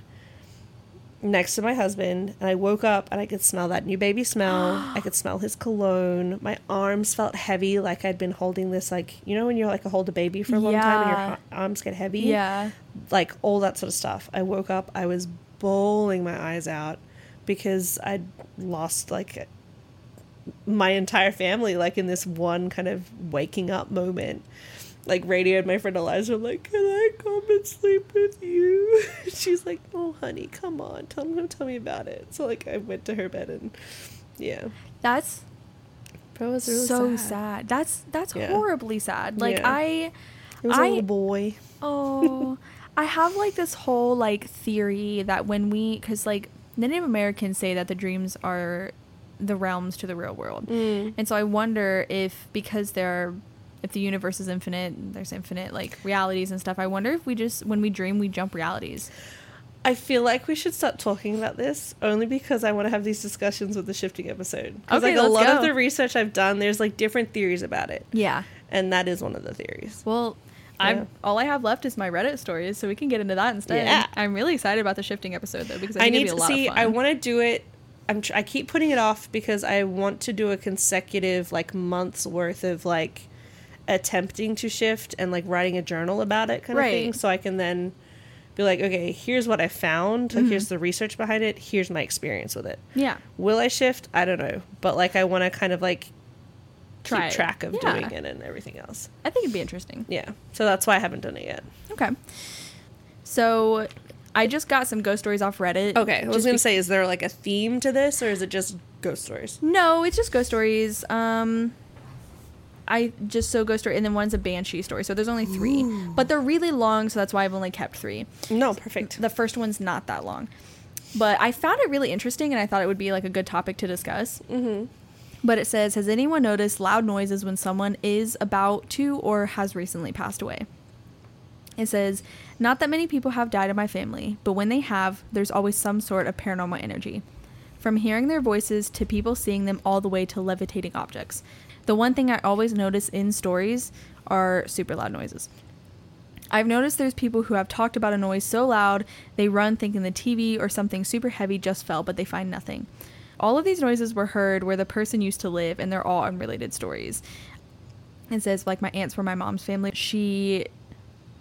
next to my husband, and I woke up and I could smell that new baby smell. I could smell his cologne. My arms felt heavy, like I'd been holding this, like, you know when you're like a hold a baby for a long yeah. time and your arms get heavy? Yeah. Like, all that sort of stuff. I woke up, I was bawling my eyes out because I'd lost, like, my entire family, like, in this one kind of waking up moment. Like, radioed my friend Eliza, like, can I come and sleep with you? She's like, oh, honey, come on. Tell me, tell me about it. So, like, I went to her bed and, yeah. That's really so sad. sad. That's that's yeah. horribly sad. Like, yeah. I... It was I, a little boy. Oh. I have, like, this whole, like, theory that when we... Because, like, Native Americans say that the dreams are the realms to the real world. Mm. And so I wonder if, because they're... If the universe is infinite, there's infinite, like, realities and stuff. I wonder if we just, when we dream, we jump realities. I feel like we should start talking about this only because I want to have these discussions with the shifting episode. Because, okay, like, a lot go. of the research I've done, there's, like, different theories about it. Yeah. And that is one of the theories. Well, yeah. I'm all I have left is my Reddit stories, so we can get into that instead. Yeah. I'm really excited about the shifting episode, though, because I think I need it'll be a lot see, of fun. I want to do it. I'm tr- I keep putting it off because I want to do a consecutive, like, month's worth of, like, attempting to shift and, like, writing a journal about it kind right. of thing, so I can then be like, okay, here's what I found, like, mm-hmm. here's the research behind it, here's my experience with it. Yeah. Will I shift? I don't know, but, like, I want to kind of, like, Try keep it. track of yeah. doing it and everything else. I think it'd be interesting. Yeah, so that's why I haven't done it yet. Okay. So I just got some ghost stories off Reddit. Okay, I was gonna be- say, is there, like, a theme to this, or is it just ghost stories? No, it's just ghost stories. um I just so ghost story, and then one's a Banshee story. So there's only three. Ooh. But they're really long, so that's why I've only kept three. No, perfect. The first one's not that long. But I found it really interesting, and I thought it would be, like, a good topic to discuss. Mm-hmm. But it says, has anyone noticed loud noises when someone is about to or has recently passed away? It says, not that many people have died in my family, but when they have, there's always some sort of paranormal energy. From hearing their voices to people seeing them, all the way to levitating objects. The one thing I always notice in stories are super loud noises. I've noticed there's people who have talked about a noise so loud they run thinking the T V or something super heavy just fell, but they find nothing. All of these noises were heard where the person used to live, and they're all unrelated stories. It says, like, my aunts were my mom's family. She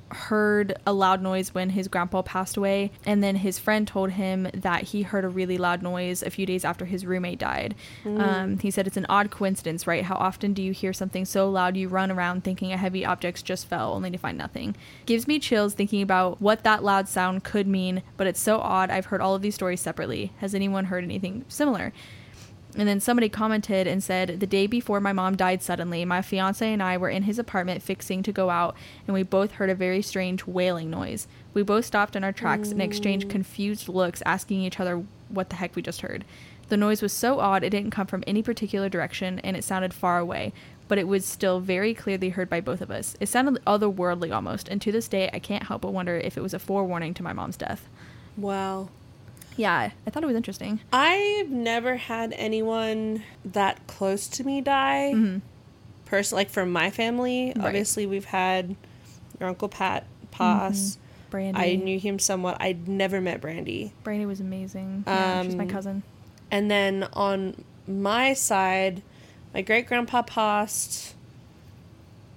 heard a loud noise when his grandpa passed away, and then his friend told him that he heard a really loud noise a few days after his roommate died. Mm. Um, he said, it's an odd coincidence, right? How often do you hear something so loud you run around thinking a heavy object just fell, only to find nothing? Gives me chills thinking about what that loud sound could mean, but it's so odd. I've heard all of these stories separately. Has anyone heard anything similar? And then somebody commented and said, the day before my mom died suddenly, my fiance and I were in his apartment fixing to go out, and we both heard a very strange wailing noise. We both stopped in our tracks mm. and exchanged confused looks, asking each other what the heck we just heard. The noise was so odd, it didn't come from any particular direction, and it sounded far away, but it was still very clearly heard by both of us. It sounded otherworldly almost, and to this day, I can't help but wonder if it was a forewarning to my mom's death. Wow. Yeah, I thought it was interesting. I've never had anyone that close to me die. Mm-hmm. Person, like, from my family, right. Obviously we've had your Uncle Pat pass. Mm-hmm. Brandy. I knew him somewhat. I'd never met Brandy. Brandy was amazing. Um, yeah, she's my cousin. And then on my side, my great-grandpa passed.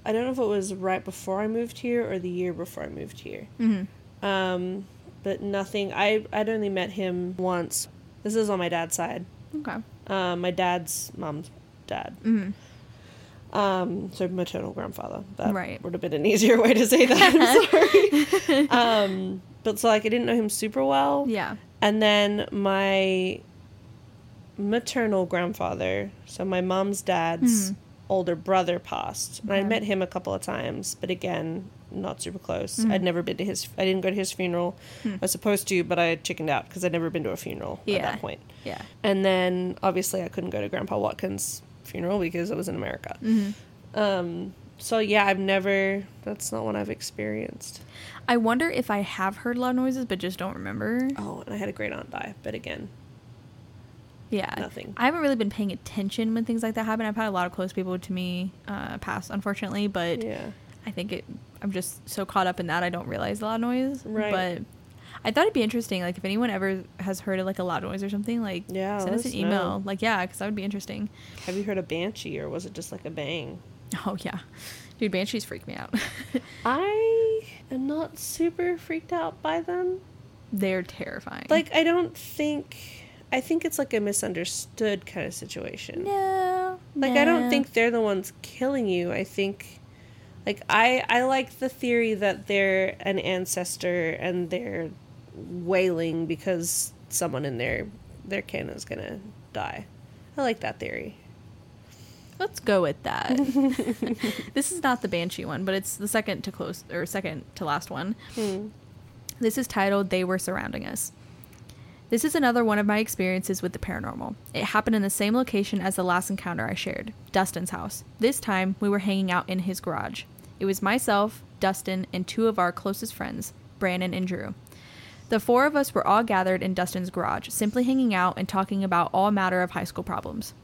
I don't know if it was right before I moved here or the year before I moved here. Mm-hmm. Um... But nothing. I, I'd only met him once. This is on my dad's side. Okay. Um, my dad's mom's dad. Mm-hmm. Um, so maternal grandfather. That right. would have been an easier way to say that. I'm sorry. um, but so, like, I didn't know him super well. Yeah. And then my maternal grandfather, so my mom's dad's mm-hmm. older brother passed. And yeah. I met him a couple of times. But again... not super close. Mm-hmm. I'd never been to his... I didn't go to his funeral. Mm. I was supposed to, but I chickened out because I'd never been to a funeral yeah. at that point. Yeah. And then, obviously, I couldn't go to Grandpa Watkins' funeral because it was in America. Mm-hmm. Um, so, yeah, I've never... That's not one I've experienced. I wonder if I have heard loud noises, but just don't remember. Oh, and I had a great aunt die, but again... Yeah. Nothing. I haven't really been paying attention when things like that happen. I've had a lot of close people to me uh, pass, unfortunately, but... Yeah. I think it... I'm just so caught up in that I don't realize the loud noise. Right. But I thought it'd be interesting, like, if anyone ever has heard of, like, a loud noise or something, like, yeah, send us an email. Know. Like, yeah, because that would be interesting. Have you heard a banshee, or was it just, like, a bang? Oh, yeah. Dude, banshees freak me out. I am not super freaked out by them. They're terrifying. Like, I don't think... I think it's, like, a misunderstood kind of situation. No. Like, no. I don't think they're the ones killing you. I think... Like, I, I like the theory that they're an ancestor and they're wailing because someone in their, their kin is going to die. I like that theory. Let's go with that. This is not the Banshee one, but it's the second to close, or second to last one. Hmm. This is titled, They Were Surrounding Us. This is another one of my experiences with the paranormal. It happened in the same location as the last encounter I shared, Dustin's house. This time, we were hanging out in his garage. It was myself, Dustin, and two of our closest friends, Brandon and Drew. The four of us were all gathered in Dustin's garage, simply hanging out and talking about all matter of high school problems.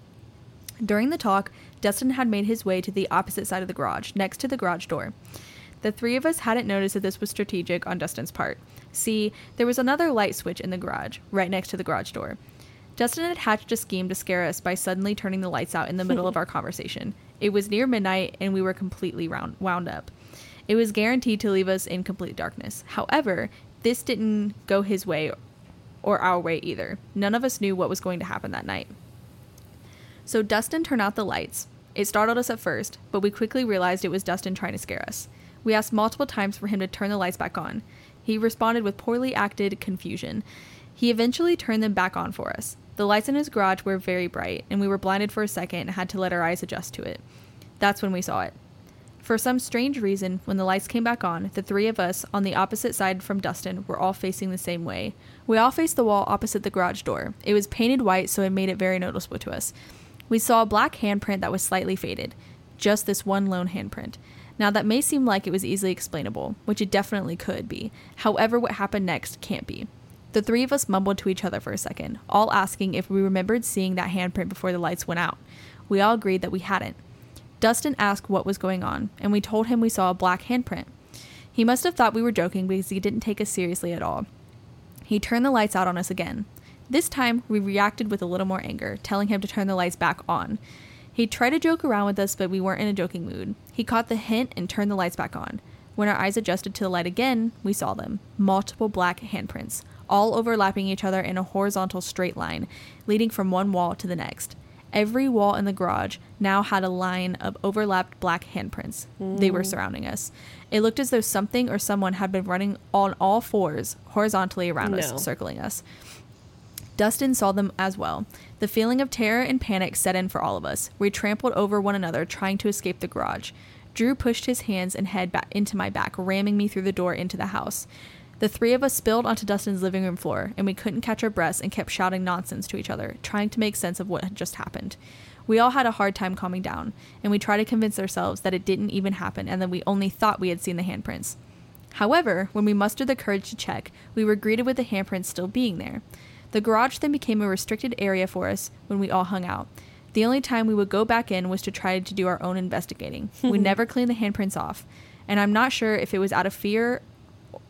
During the talk, Dustin had made his way to the opposite side of the garage, next to the garage door. The three of us hadn't noticed that this was strategic on Dustin's part. See, there was another light switch in the garage, right next to the garage door. Dustin had hatched a scheme to scare us by suddenly turning the lights out in the middle of our conversation. It was near midnight, and we were completely round- wound up. It was guaranteed to leave us in complete darkness. However, this didn't go his way or our way either. None of us knew what was going to happen that night. So Dustin turned out the lights. It startled us at first, but we quickly realized it was Dustin trying to scare us. We asked multiple times for him to turn the lights back on. He responded with poorly acted confusion. He eventually turned them back on for us. The lights in his garage were very bright, and we were blinded for a second and had to let our eyes adjust to it. That's when we saw it. For some strange reason, when the lights came back on, the three of us, on the opposite side from Dustin, were all facing the same way. We all faced the wall opposite the garage door. It was painted white, so it made it very noticeable to us. We saw a black handprint that was slightly faded. Just this one lone handprint. Now, that may seem like it was easily explainable, which it definitely could be. However, what happened next can't be. The three of us mumbled to each other for a second, all asking if we remembered seeing that handprint before the lights went out. We all agreed that we hadn't. Dustin asked what was going on, and we told him we saw a black handprint. He must have thought we were joking because he didn't take us seriously at all. He turned the lights out on us again. This time, we reacted with a little more anger, telling him to turn the lights back on. He tried to joke around with us, but we weren't in a joking mood. He caught the hint and turned the lights back on. When our eyes adjusted to the light again, we saw them. Multiple black handprints, all overlapping each other in a horizontal straight line, leading from one wall to the next. Every wall in the garage now had a line of overlapped black handprints. Mm. They were surrounding us. It looked as though something or someone had been running on all fours horizontally around no. us, circling us. Dustin saw them as well. The feeling of terror and panic set in for all of us. We trampled over one another, trying to escape the garage. Drew pushed his hands and head back into my back, ramming me through the door into the house. The three of us spilled onto Dustin's living room floor, and we couldn't catch our breaths and kept shouting nonsense to each other, trying to make sense of what had just happened. We all had a hard time calming down, and we tried to convince ourselves that it didn't even happen and that we only thought we had seen the handprints. However, when we mustered the courage to check, we were greeted with the handprints still being there. The garage then became a restricted area for us when we all hung out. The only time we would go back in was to try to do our own investigating. We never cleaned the handprints off, and I'm not sure if it was out of fear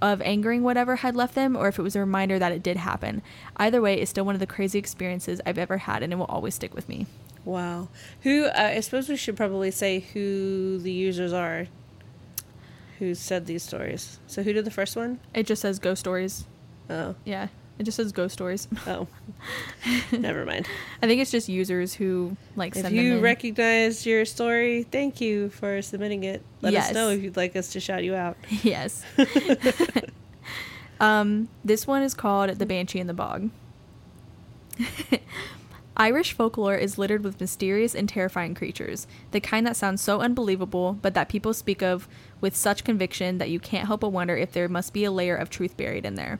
of angering whatever had left them or if it was a reminder that it did happen. Either way, it's still one of the crazy experiences I've ever had, and it will always stick with me. Wow. Who, uh, I suppose we should probably say who the users are who said these stories. So who did the first one? It just says ghost stories. Oh. Yeah. It just says ghost stories. Oh, never mind. I think it's just users who like send them in. If you recognize your story, thank you for submitting it. Let yes. us know if you'd like us to shout you out. Yes. um, this one is called The Banshee in the Bog. Irish folklore is littered with mysterious and terrifying creatures, the kind that sounds so unbelievable, but that people speak of with such conviction that you can't help but wonder if there must be a layer of truth buried in there.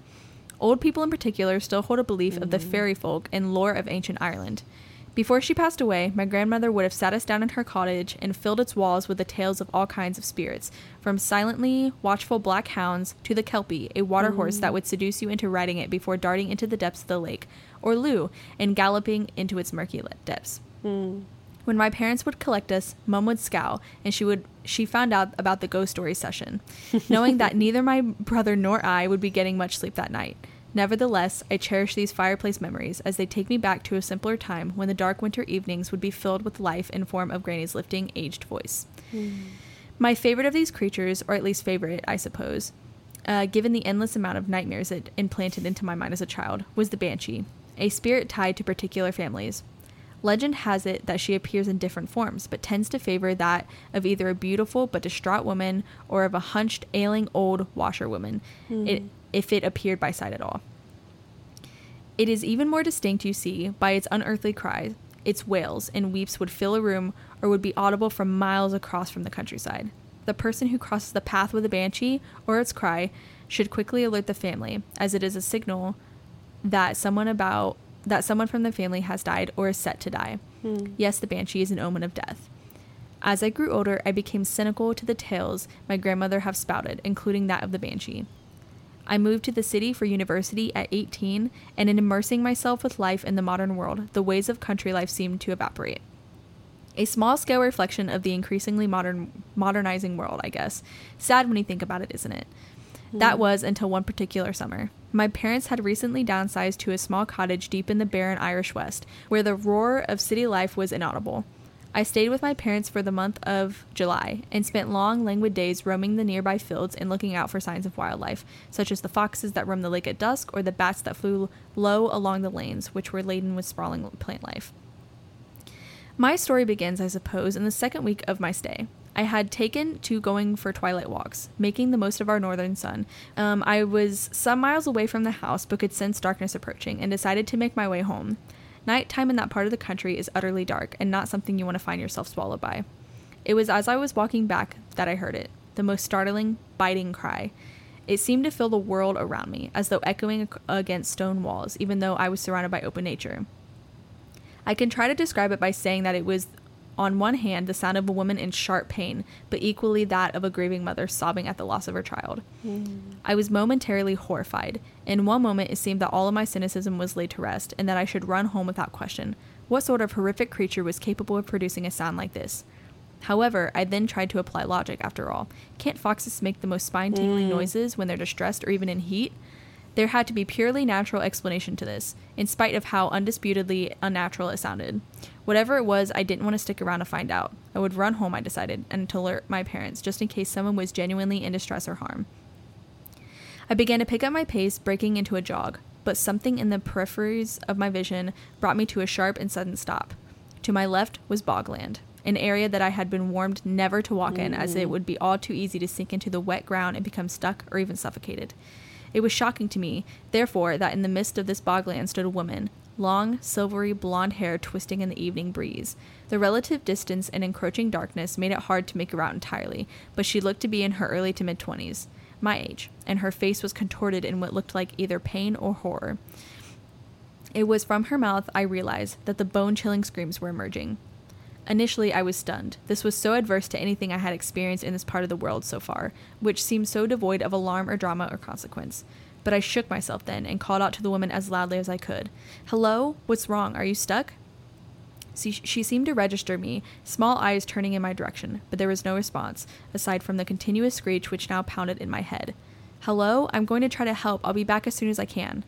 Old people in particular still hold a belief mm-hmm. of the fairy folk and lore of ancient Ireland. Before she passed away, my grandmother would have sat us down in her cottage and filled its walls with the tales of all kinds of spirits, from silently watchful black hounds to the Kelpie, a water mm. horse that would seduce you into riding it before darting into the depths of the lake, or Lou, and galloping into its murky depths. Mm. When my parents would collect us, Mum would scowl, and she would she found out about the ghost story session, knowing that neither my brother nor I would be getting much sleep that night. Nevertheless, I cherish these fireplace memories, as they take me back to a simpler time when the dark winter evenings would be filled with life in form of Granny's lifting, aged voice. Mm. My favorite of these creatures, or at least favorite, I suppose, uh, given the endless amount of nightmares it implanted into my mind as a child, was the Banshee, a spirit tied to particular families. Legend has it that she appears in different forms, but tends to favor that of either a beautiful but distraught woman or of a hunched, ailing old washerwoman, mm. it, if it appeared by sight at all. It is even more distinct, you see, by its unearthly cries. Its wails and weeps would fill a room or would be audible from miles across from the countryside. The person who crosses the path with a banshee or its cry should quickly alert the family, as it is a signal that someone about... that someone from the family has died or is set to die. Hmm. Yes, the banshee is an omen of death. As I grew older, I became cynical to the tales my grandmother have spouted, including that of the banshee. I moved to the city for university at eighteen, and in immersing myself with life in the modern world, the ways of country life seemed to evaporate. A small-scale reflection of the increasingly modern, modernizing world, I guess. Sad when you think about it, isn't it? Hmm. That was until one particular summer. My parents had recently downsized to a small cottage deep in the barren Irish West, where the roar of city life was inaudible. I stayed with my parents for the month of July and spent long, languid days roaming the nearby fields and looking out for signs of wildlife, such as the foxes that roamed the lake at dusk or the bats that flew low along the lanes, which were laden with sprawling plant life. My story begins, I suppose, in the second week of my stay. I had taken to going for twilight walks, making the most of our northern sun. Um, I was some miles away from the house, but could sense darkness approaching and decided to make my way home. Nighttime in that part of the country is utterly dark and not something you want to find yourself swallowed by. It was as I was walking back that I heard it, the most startling, biting cry. It seemed to fill the world around me, as though echoing against stone walls, even though I was surrounded by open nature. I can try to describe it by saying that it was... on one hand, the sound of a woman in sharp pain, but equally that of a grieving mother sobbing at the loss of her child. Mm. I was momentarily horrified. In one moment, it seemed that all of my cynicism was laid to rest and that I should run home without question. What sort of horrific creature was capable of producing a sound like this? However, I then tried to apply logic. After all, can't foxes make the most spine-tingling mm. noises when they're distressed or even in heat? There had to be purely natural explanation to this, in spite of how undisputedly unnatural it sounded. Whatever it was, I didn't want to stick around to find out. I would run home, I decided, and to alert my parents, just in case someone was genuinely in distress or harm. I began to pick up my pace, breaking into a jog, but something in the peripheries of my vision brought me to a sharp and sudden stop. To my left was bogland, an area that I had been warned never to walk in, as it would be all too easy to sink into the wet ground and become stuck or even suffocated. It was shocking to me, therefore, that in the midst of this bogland stood a woman, long, silvery, blonde hair twisting in the evening breeze. The relative distance and encroaching darkness made it hard to make her out entirely, but she looked to be in her early to mid-twenties, my age, and her face was contorted in what looked like either pain or horror. It was from her mouth, I realized, that the bone-chilling screams were emerging. Initially, I was stunned. This was so adverse to anything I had experienced in this part of the world so far, which seemed so devoid of alarm or drama or consequence. But I shook myself then and called out to the woman as loudly as I could. "Hello? What's wrong? Are you stuck?" See, she seemed to register me, small eyes turning in my direction, but there was no response, aside from the continuous screech which now pounded in my head. "Hello? I'm going to try to help. I'll be back as soon as I can."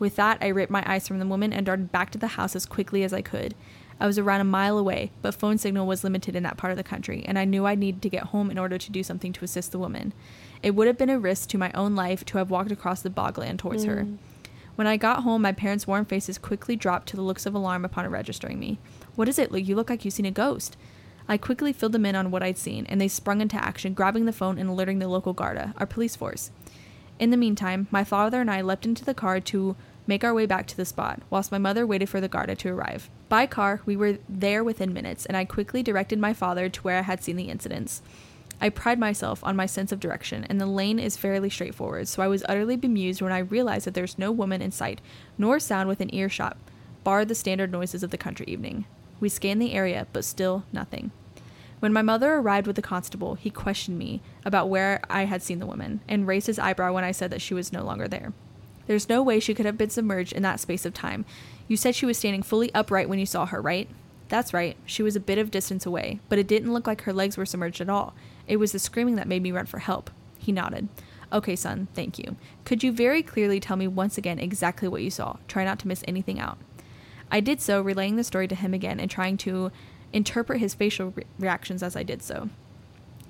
With that, I ripped my eyes from the woman and darted back to the house as quickly as I could. I was around a mile away, but phone signal was limited in that part of the country, and I knew I needed to get home in order to do something to assist the woman. It would have been a risk to my own life to have walked across the bogland towards mm. her. When I got home, my parents' warm faces quickly dropped to the looks of alarm upon registering me. "What is it? You look like you've seen a ghost." I quickly filled them in on what I'd seen, and they sprung into action, grabbing the phone and alerting the local Garda, our police force. In the meantime, my father and I leapt into the car to make our way back to the spot, whilst my mother waited for the Garda to arrive. By car, we were there within minutes, and I quickly directed my father to where I had seen the incidents. I pride myself on my sense of direction, and the lane is fairly straightforward, so I was utterly bemused when I realized that there's no woman in sight, nor sound within earshot, bar the standard noises of the country evening. We scanned the area, but still nothing. When my mother arrived with the constable, he questioned me about where I had seen the woman, and raised his eyebrow when I said that she was no longer there. "There's no way she could have been submerged in that space of time. You said she was standing fully upright when you saw her, right?" "That's right. She was a bit of distance away, but it didn't look like her legs were submerged at all. It was the screaming that made me run for help." He nodded. "Okay, son, thank you. Could you very clearly tell me once again exactly what you saw? Try not to miss anything out." I did so, relaying the story to him again and trying to interpret his facial re- reactions as I did so.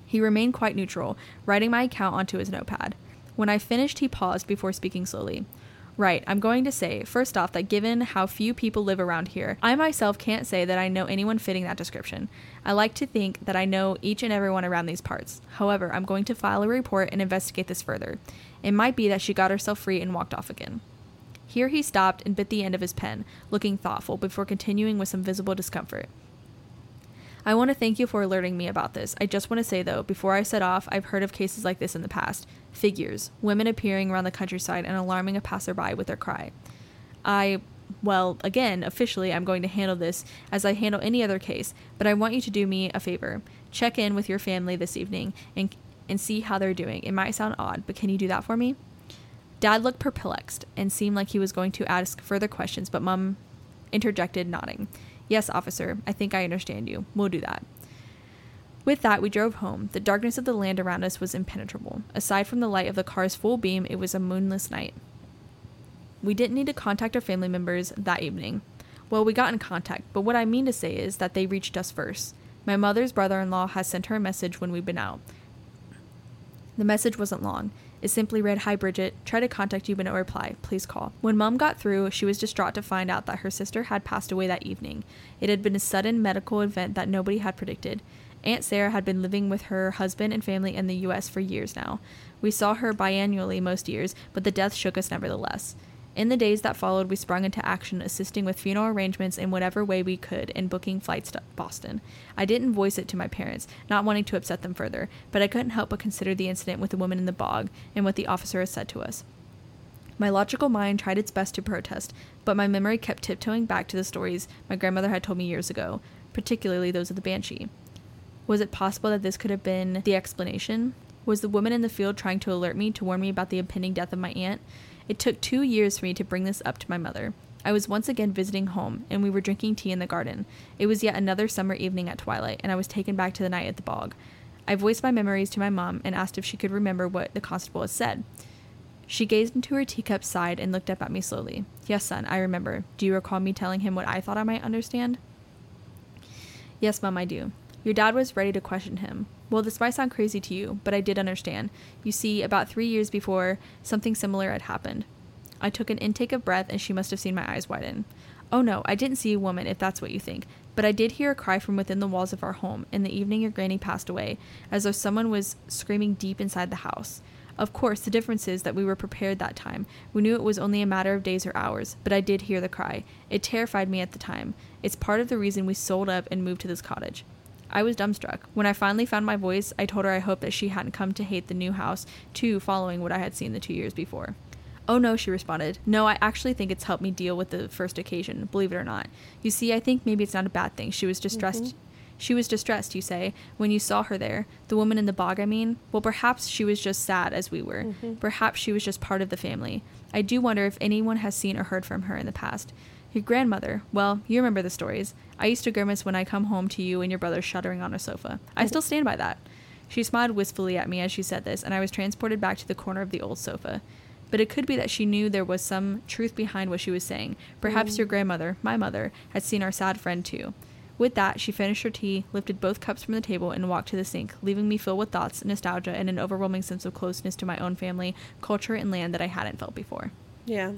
He remained quite neutral, writing my account onto his notepad. When I finished, he paused before speaking slowly. "Right, I'm going to say, first off, that given how few people live around here, I myself can't say that I know anyone fitting that description. I like to think that I know each and everyone around these parts. However, I'm going to file a report and investigate this further. It might be that she got herself free and walked off again." Here he stopped and bit the end of his pen, looking thoughtful, before continuing with some visible discomfort. "I want to thank you for alerting me about this. I just want to say, though, before I set off, I've heard of cases like this in the past. Figures, women appearing around the countryside and alarming a passerby with their cry. I, well, again, officially, I'm going to handle this as I handle any other case, but I want you to do me a favor. Check in with your family this evening and and see how they're doing. It might sound odd, but can you do that for me?" Dad looked perplexed and seemed like he was going to ask further questions, but Mom interjected, nodding. "Yes, officer, I think I understand you. We'll do that." With that, we drove home. The darkness of the land around us was impenetrable. Aside from the light of the car's full beam, it was a moonless night. We didn't need to contact our family members that evening. Well, we got in contact, but what I mean to say is that they reached us first. My mother's brother-in-law has sent her a message when we've been out. The message wasn't long. It simply read, "Hi, Bridget. Try to contact you, but no reply. Please call." When Mom got through, she was distraught to find out that her sister had passed away that evening. It had been a sudden medical event that nobody had predicted. Aunt Sarah had been living with her husband and family in the U S for years now. We saw her biannually most years, but the death shook us nevertheless. In the days that followed, we sprung into action, assisting with funeral arrangements in whatever way we could and booking flights to Boston. I didn't voice it to my parents, not wanting to upset them further, but I couldn't help but consider the incident with the woman in the bog and what the officer had said to us. My logical mind tried its best to protest, but my memory kept tiptoeing back to the stories my grandmother had told me years ago, particularly those of the Banshee. Was it possible that this could have been the explanation? Was the woman in the field trying to alert me, to warn me about the impending death of my aunt? It took two years for me to bring this up to my mother. I was once again visiting home, and we were drinking tea in the garden. It was yet another summer evening at twilight, and I was taken back to the night at the bog. I voiced my memories to my mom and asked if she could remember what the constable had said. She gazed into her teacup, sighed, and looked up at me slowly. Yes, son, I remember. Do you recall me telling him what I thought I might understand? Yes, Mom, I do. Your dad was ready to question him. Well, this might sound crazy to you, but I did understand. You see, about three years before, something similar had happened. I took an intake of breath, and she must have seen my eyes widen. Oh, no, I didn't see a woman, if that's what you think. But I did hear a cry from within the walls of our home. In the evening, your granny passed away, as though someone was screaming deep inside the house. Of course, the difference is that we were prepared that time. We knew it was only a matter of days or hours, but I did hear the cry. It terrified me at the time. It's part of the reason we sold up and moved to this cottage. I was dumbstruck. When I finally found my voice, I told her I hoped that she hadn't come to hate the new house, too, following what I had seen the two years before. Oh no, she responded. No, I actually think it's helped me deal with the first occasion, believe it or not. You see, I think maybe it's not a bad thing. She was distressed. Mm-hmm. She was distressed, you say, when you saw her there. The woman in the bog, I mean. Well, perhaps she was just sad, as we were. Mm-hmm. Perhaps she was just part of the family. I do wonder if anyone has seen or heard from her in the past. Your grandmother. Well, you remember the stories. I used to grimace when I come home to you and your brother shuddering on a sofa. I still stand by that. She smiled wistfully at me as she said this, and I was transported back to the corner of the old sofa. But it could be that she knew there was some truth behind what she was saying. Perhaps mm. your grandmother, my mother, had seen our sad friend too. With that, she finished her tea, lifted both cups from the table, and walked to the sink, leaving me filled with thoughts, nostalgia, and an overwhelming sense of closeness to my own family, culture, and land that I hadn't felt before. Yeah.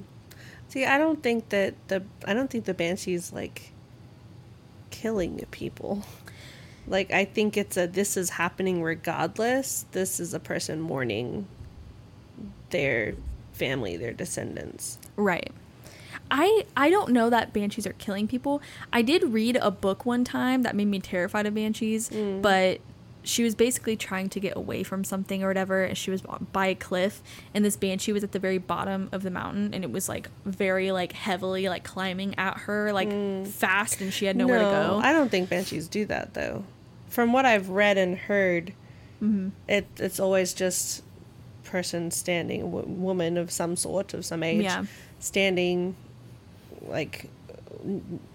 See, I don't think that the I don't think the Banshee's, like, killing people. Like, I think it's a, this is happening regardless. This is a person mourning their family, their descendants. Right. I, I don't know that banshees are killing people. I did read a book one time that made me terrified of banshees, mm. but she was basically trying to get away from something or whatever, and she was by a cliff, and this banshee was at the very bottom of the mountain, and it was, like, very, like, heavily, like, climbing at her, like, mm. fast, and she had nowhere no, to go. I don't think banshees do that, though. From what I've read and heard, mm-hmm. it it's always just person standing, w- woman of some sort, of some age, yeah. standing... like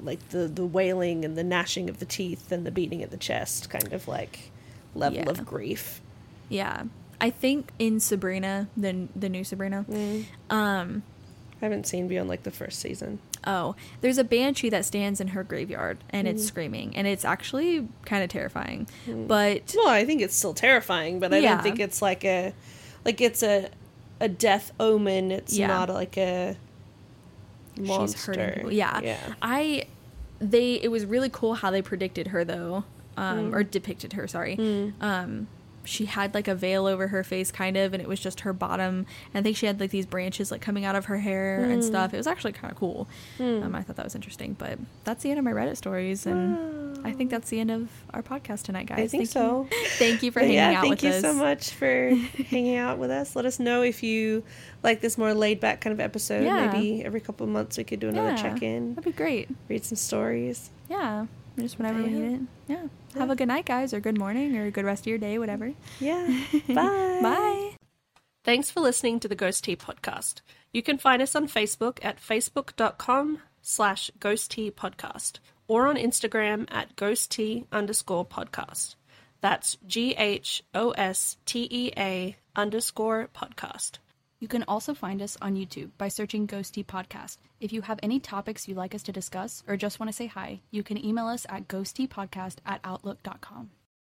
like the the wailing and the gnashing of the teeth and the beating of the chest kind of like level yeah. of grief. Yeah. I think in Sabrina, the the new Sabrina, mm. um I haven't seen beyond like the first season. Oh, there's a banshee that stands in her graveyard and mm. it's screaming, and it's actually kind of terrifying. Mm. But well, I think it's still terrifying, but I yeah. don't think it's like a like it's a a death omen. It's yeah. not like a monster. She's hurting people. Yeah. yeah. I, they, it was really cool how they predicted her though, um, mm. or depicted her, sorry. Mm. Um, she had like a veil over her face kind of, and it was just her bottom. And I think she had like these branches like coming out of her hair mm. and stuff. It was actually kind of cool. Mm. Um, I thought that was interesting, but that's the end of my Reddit stories. And wow. I think that's the end of our podcast tonight, guys. I think thank so. You. Thank you for hanging yeah, out with us. Thank you so much for hanging out with us. Let us know if you like this more laid back kind of episode. Yeah. Maybe every couple of months we could do another yeah, check-in. That'd be great. Read some stories. Yeah. Just whenever we need it. Yeah. yeah. Have a good night, guys, or good morning, or a good rest of your day, whatever. Yeah. Bye. Bye. Thanks for listening to the Ghost Tea Podcast. You can find us on Facebook at facebook.com slash Ghost Tea Podcast, or on Instagram at Ghost Tea underscore podcast. That's G H O S T E A underscore podcast. You can also find us on YouTube by searching Ghost Tea Podcast. If you have any topics you'd like us to discuss or just want to say hi, you can email us at ghost tea podcast at outlook dot com.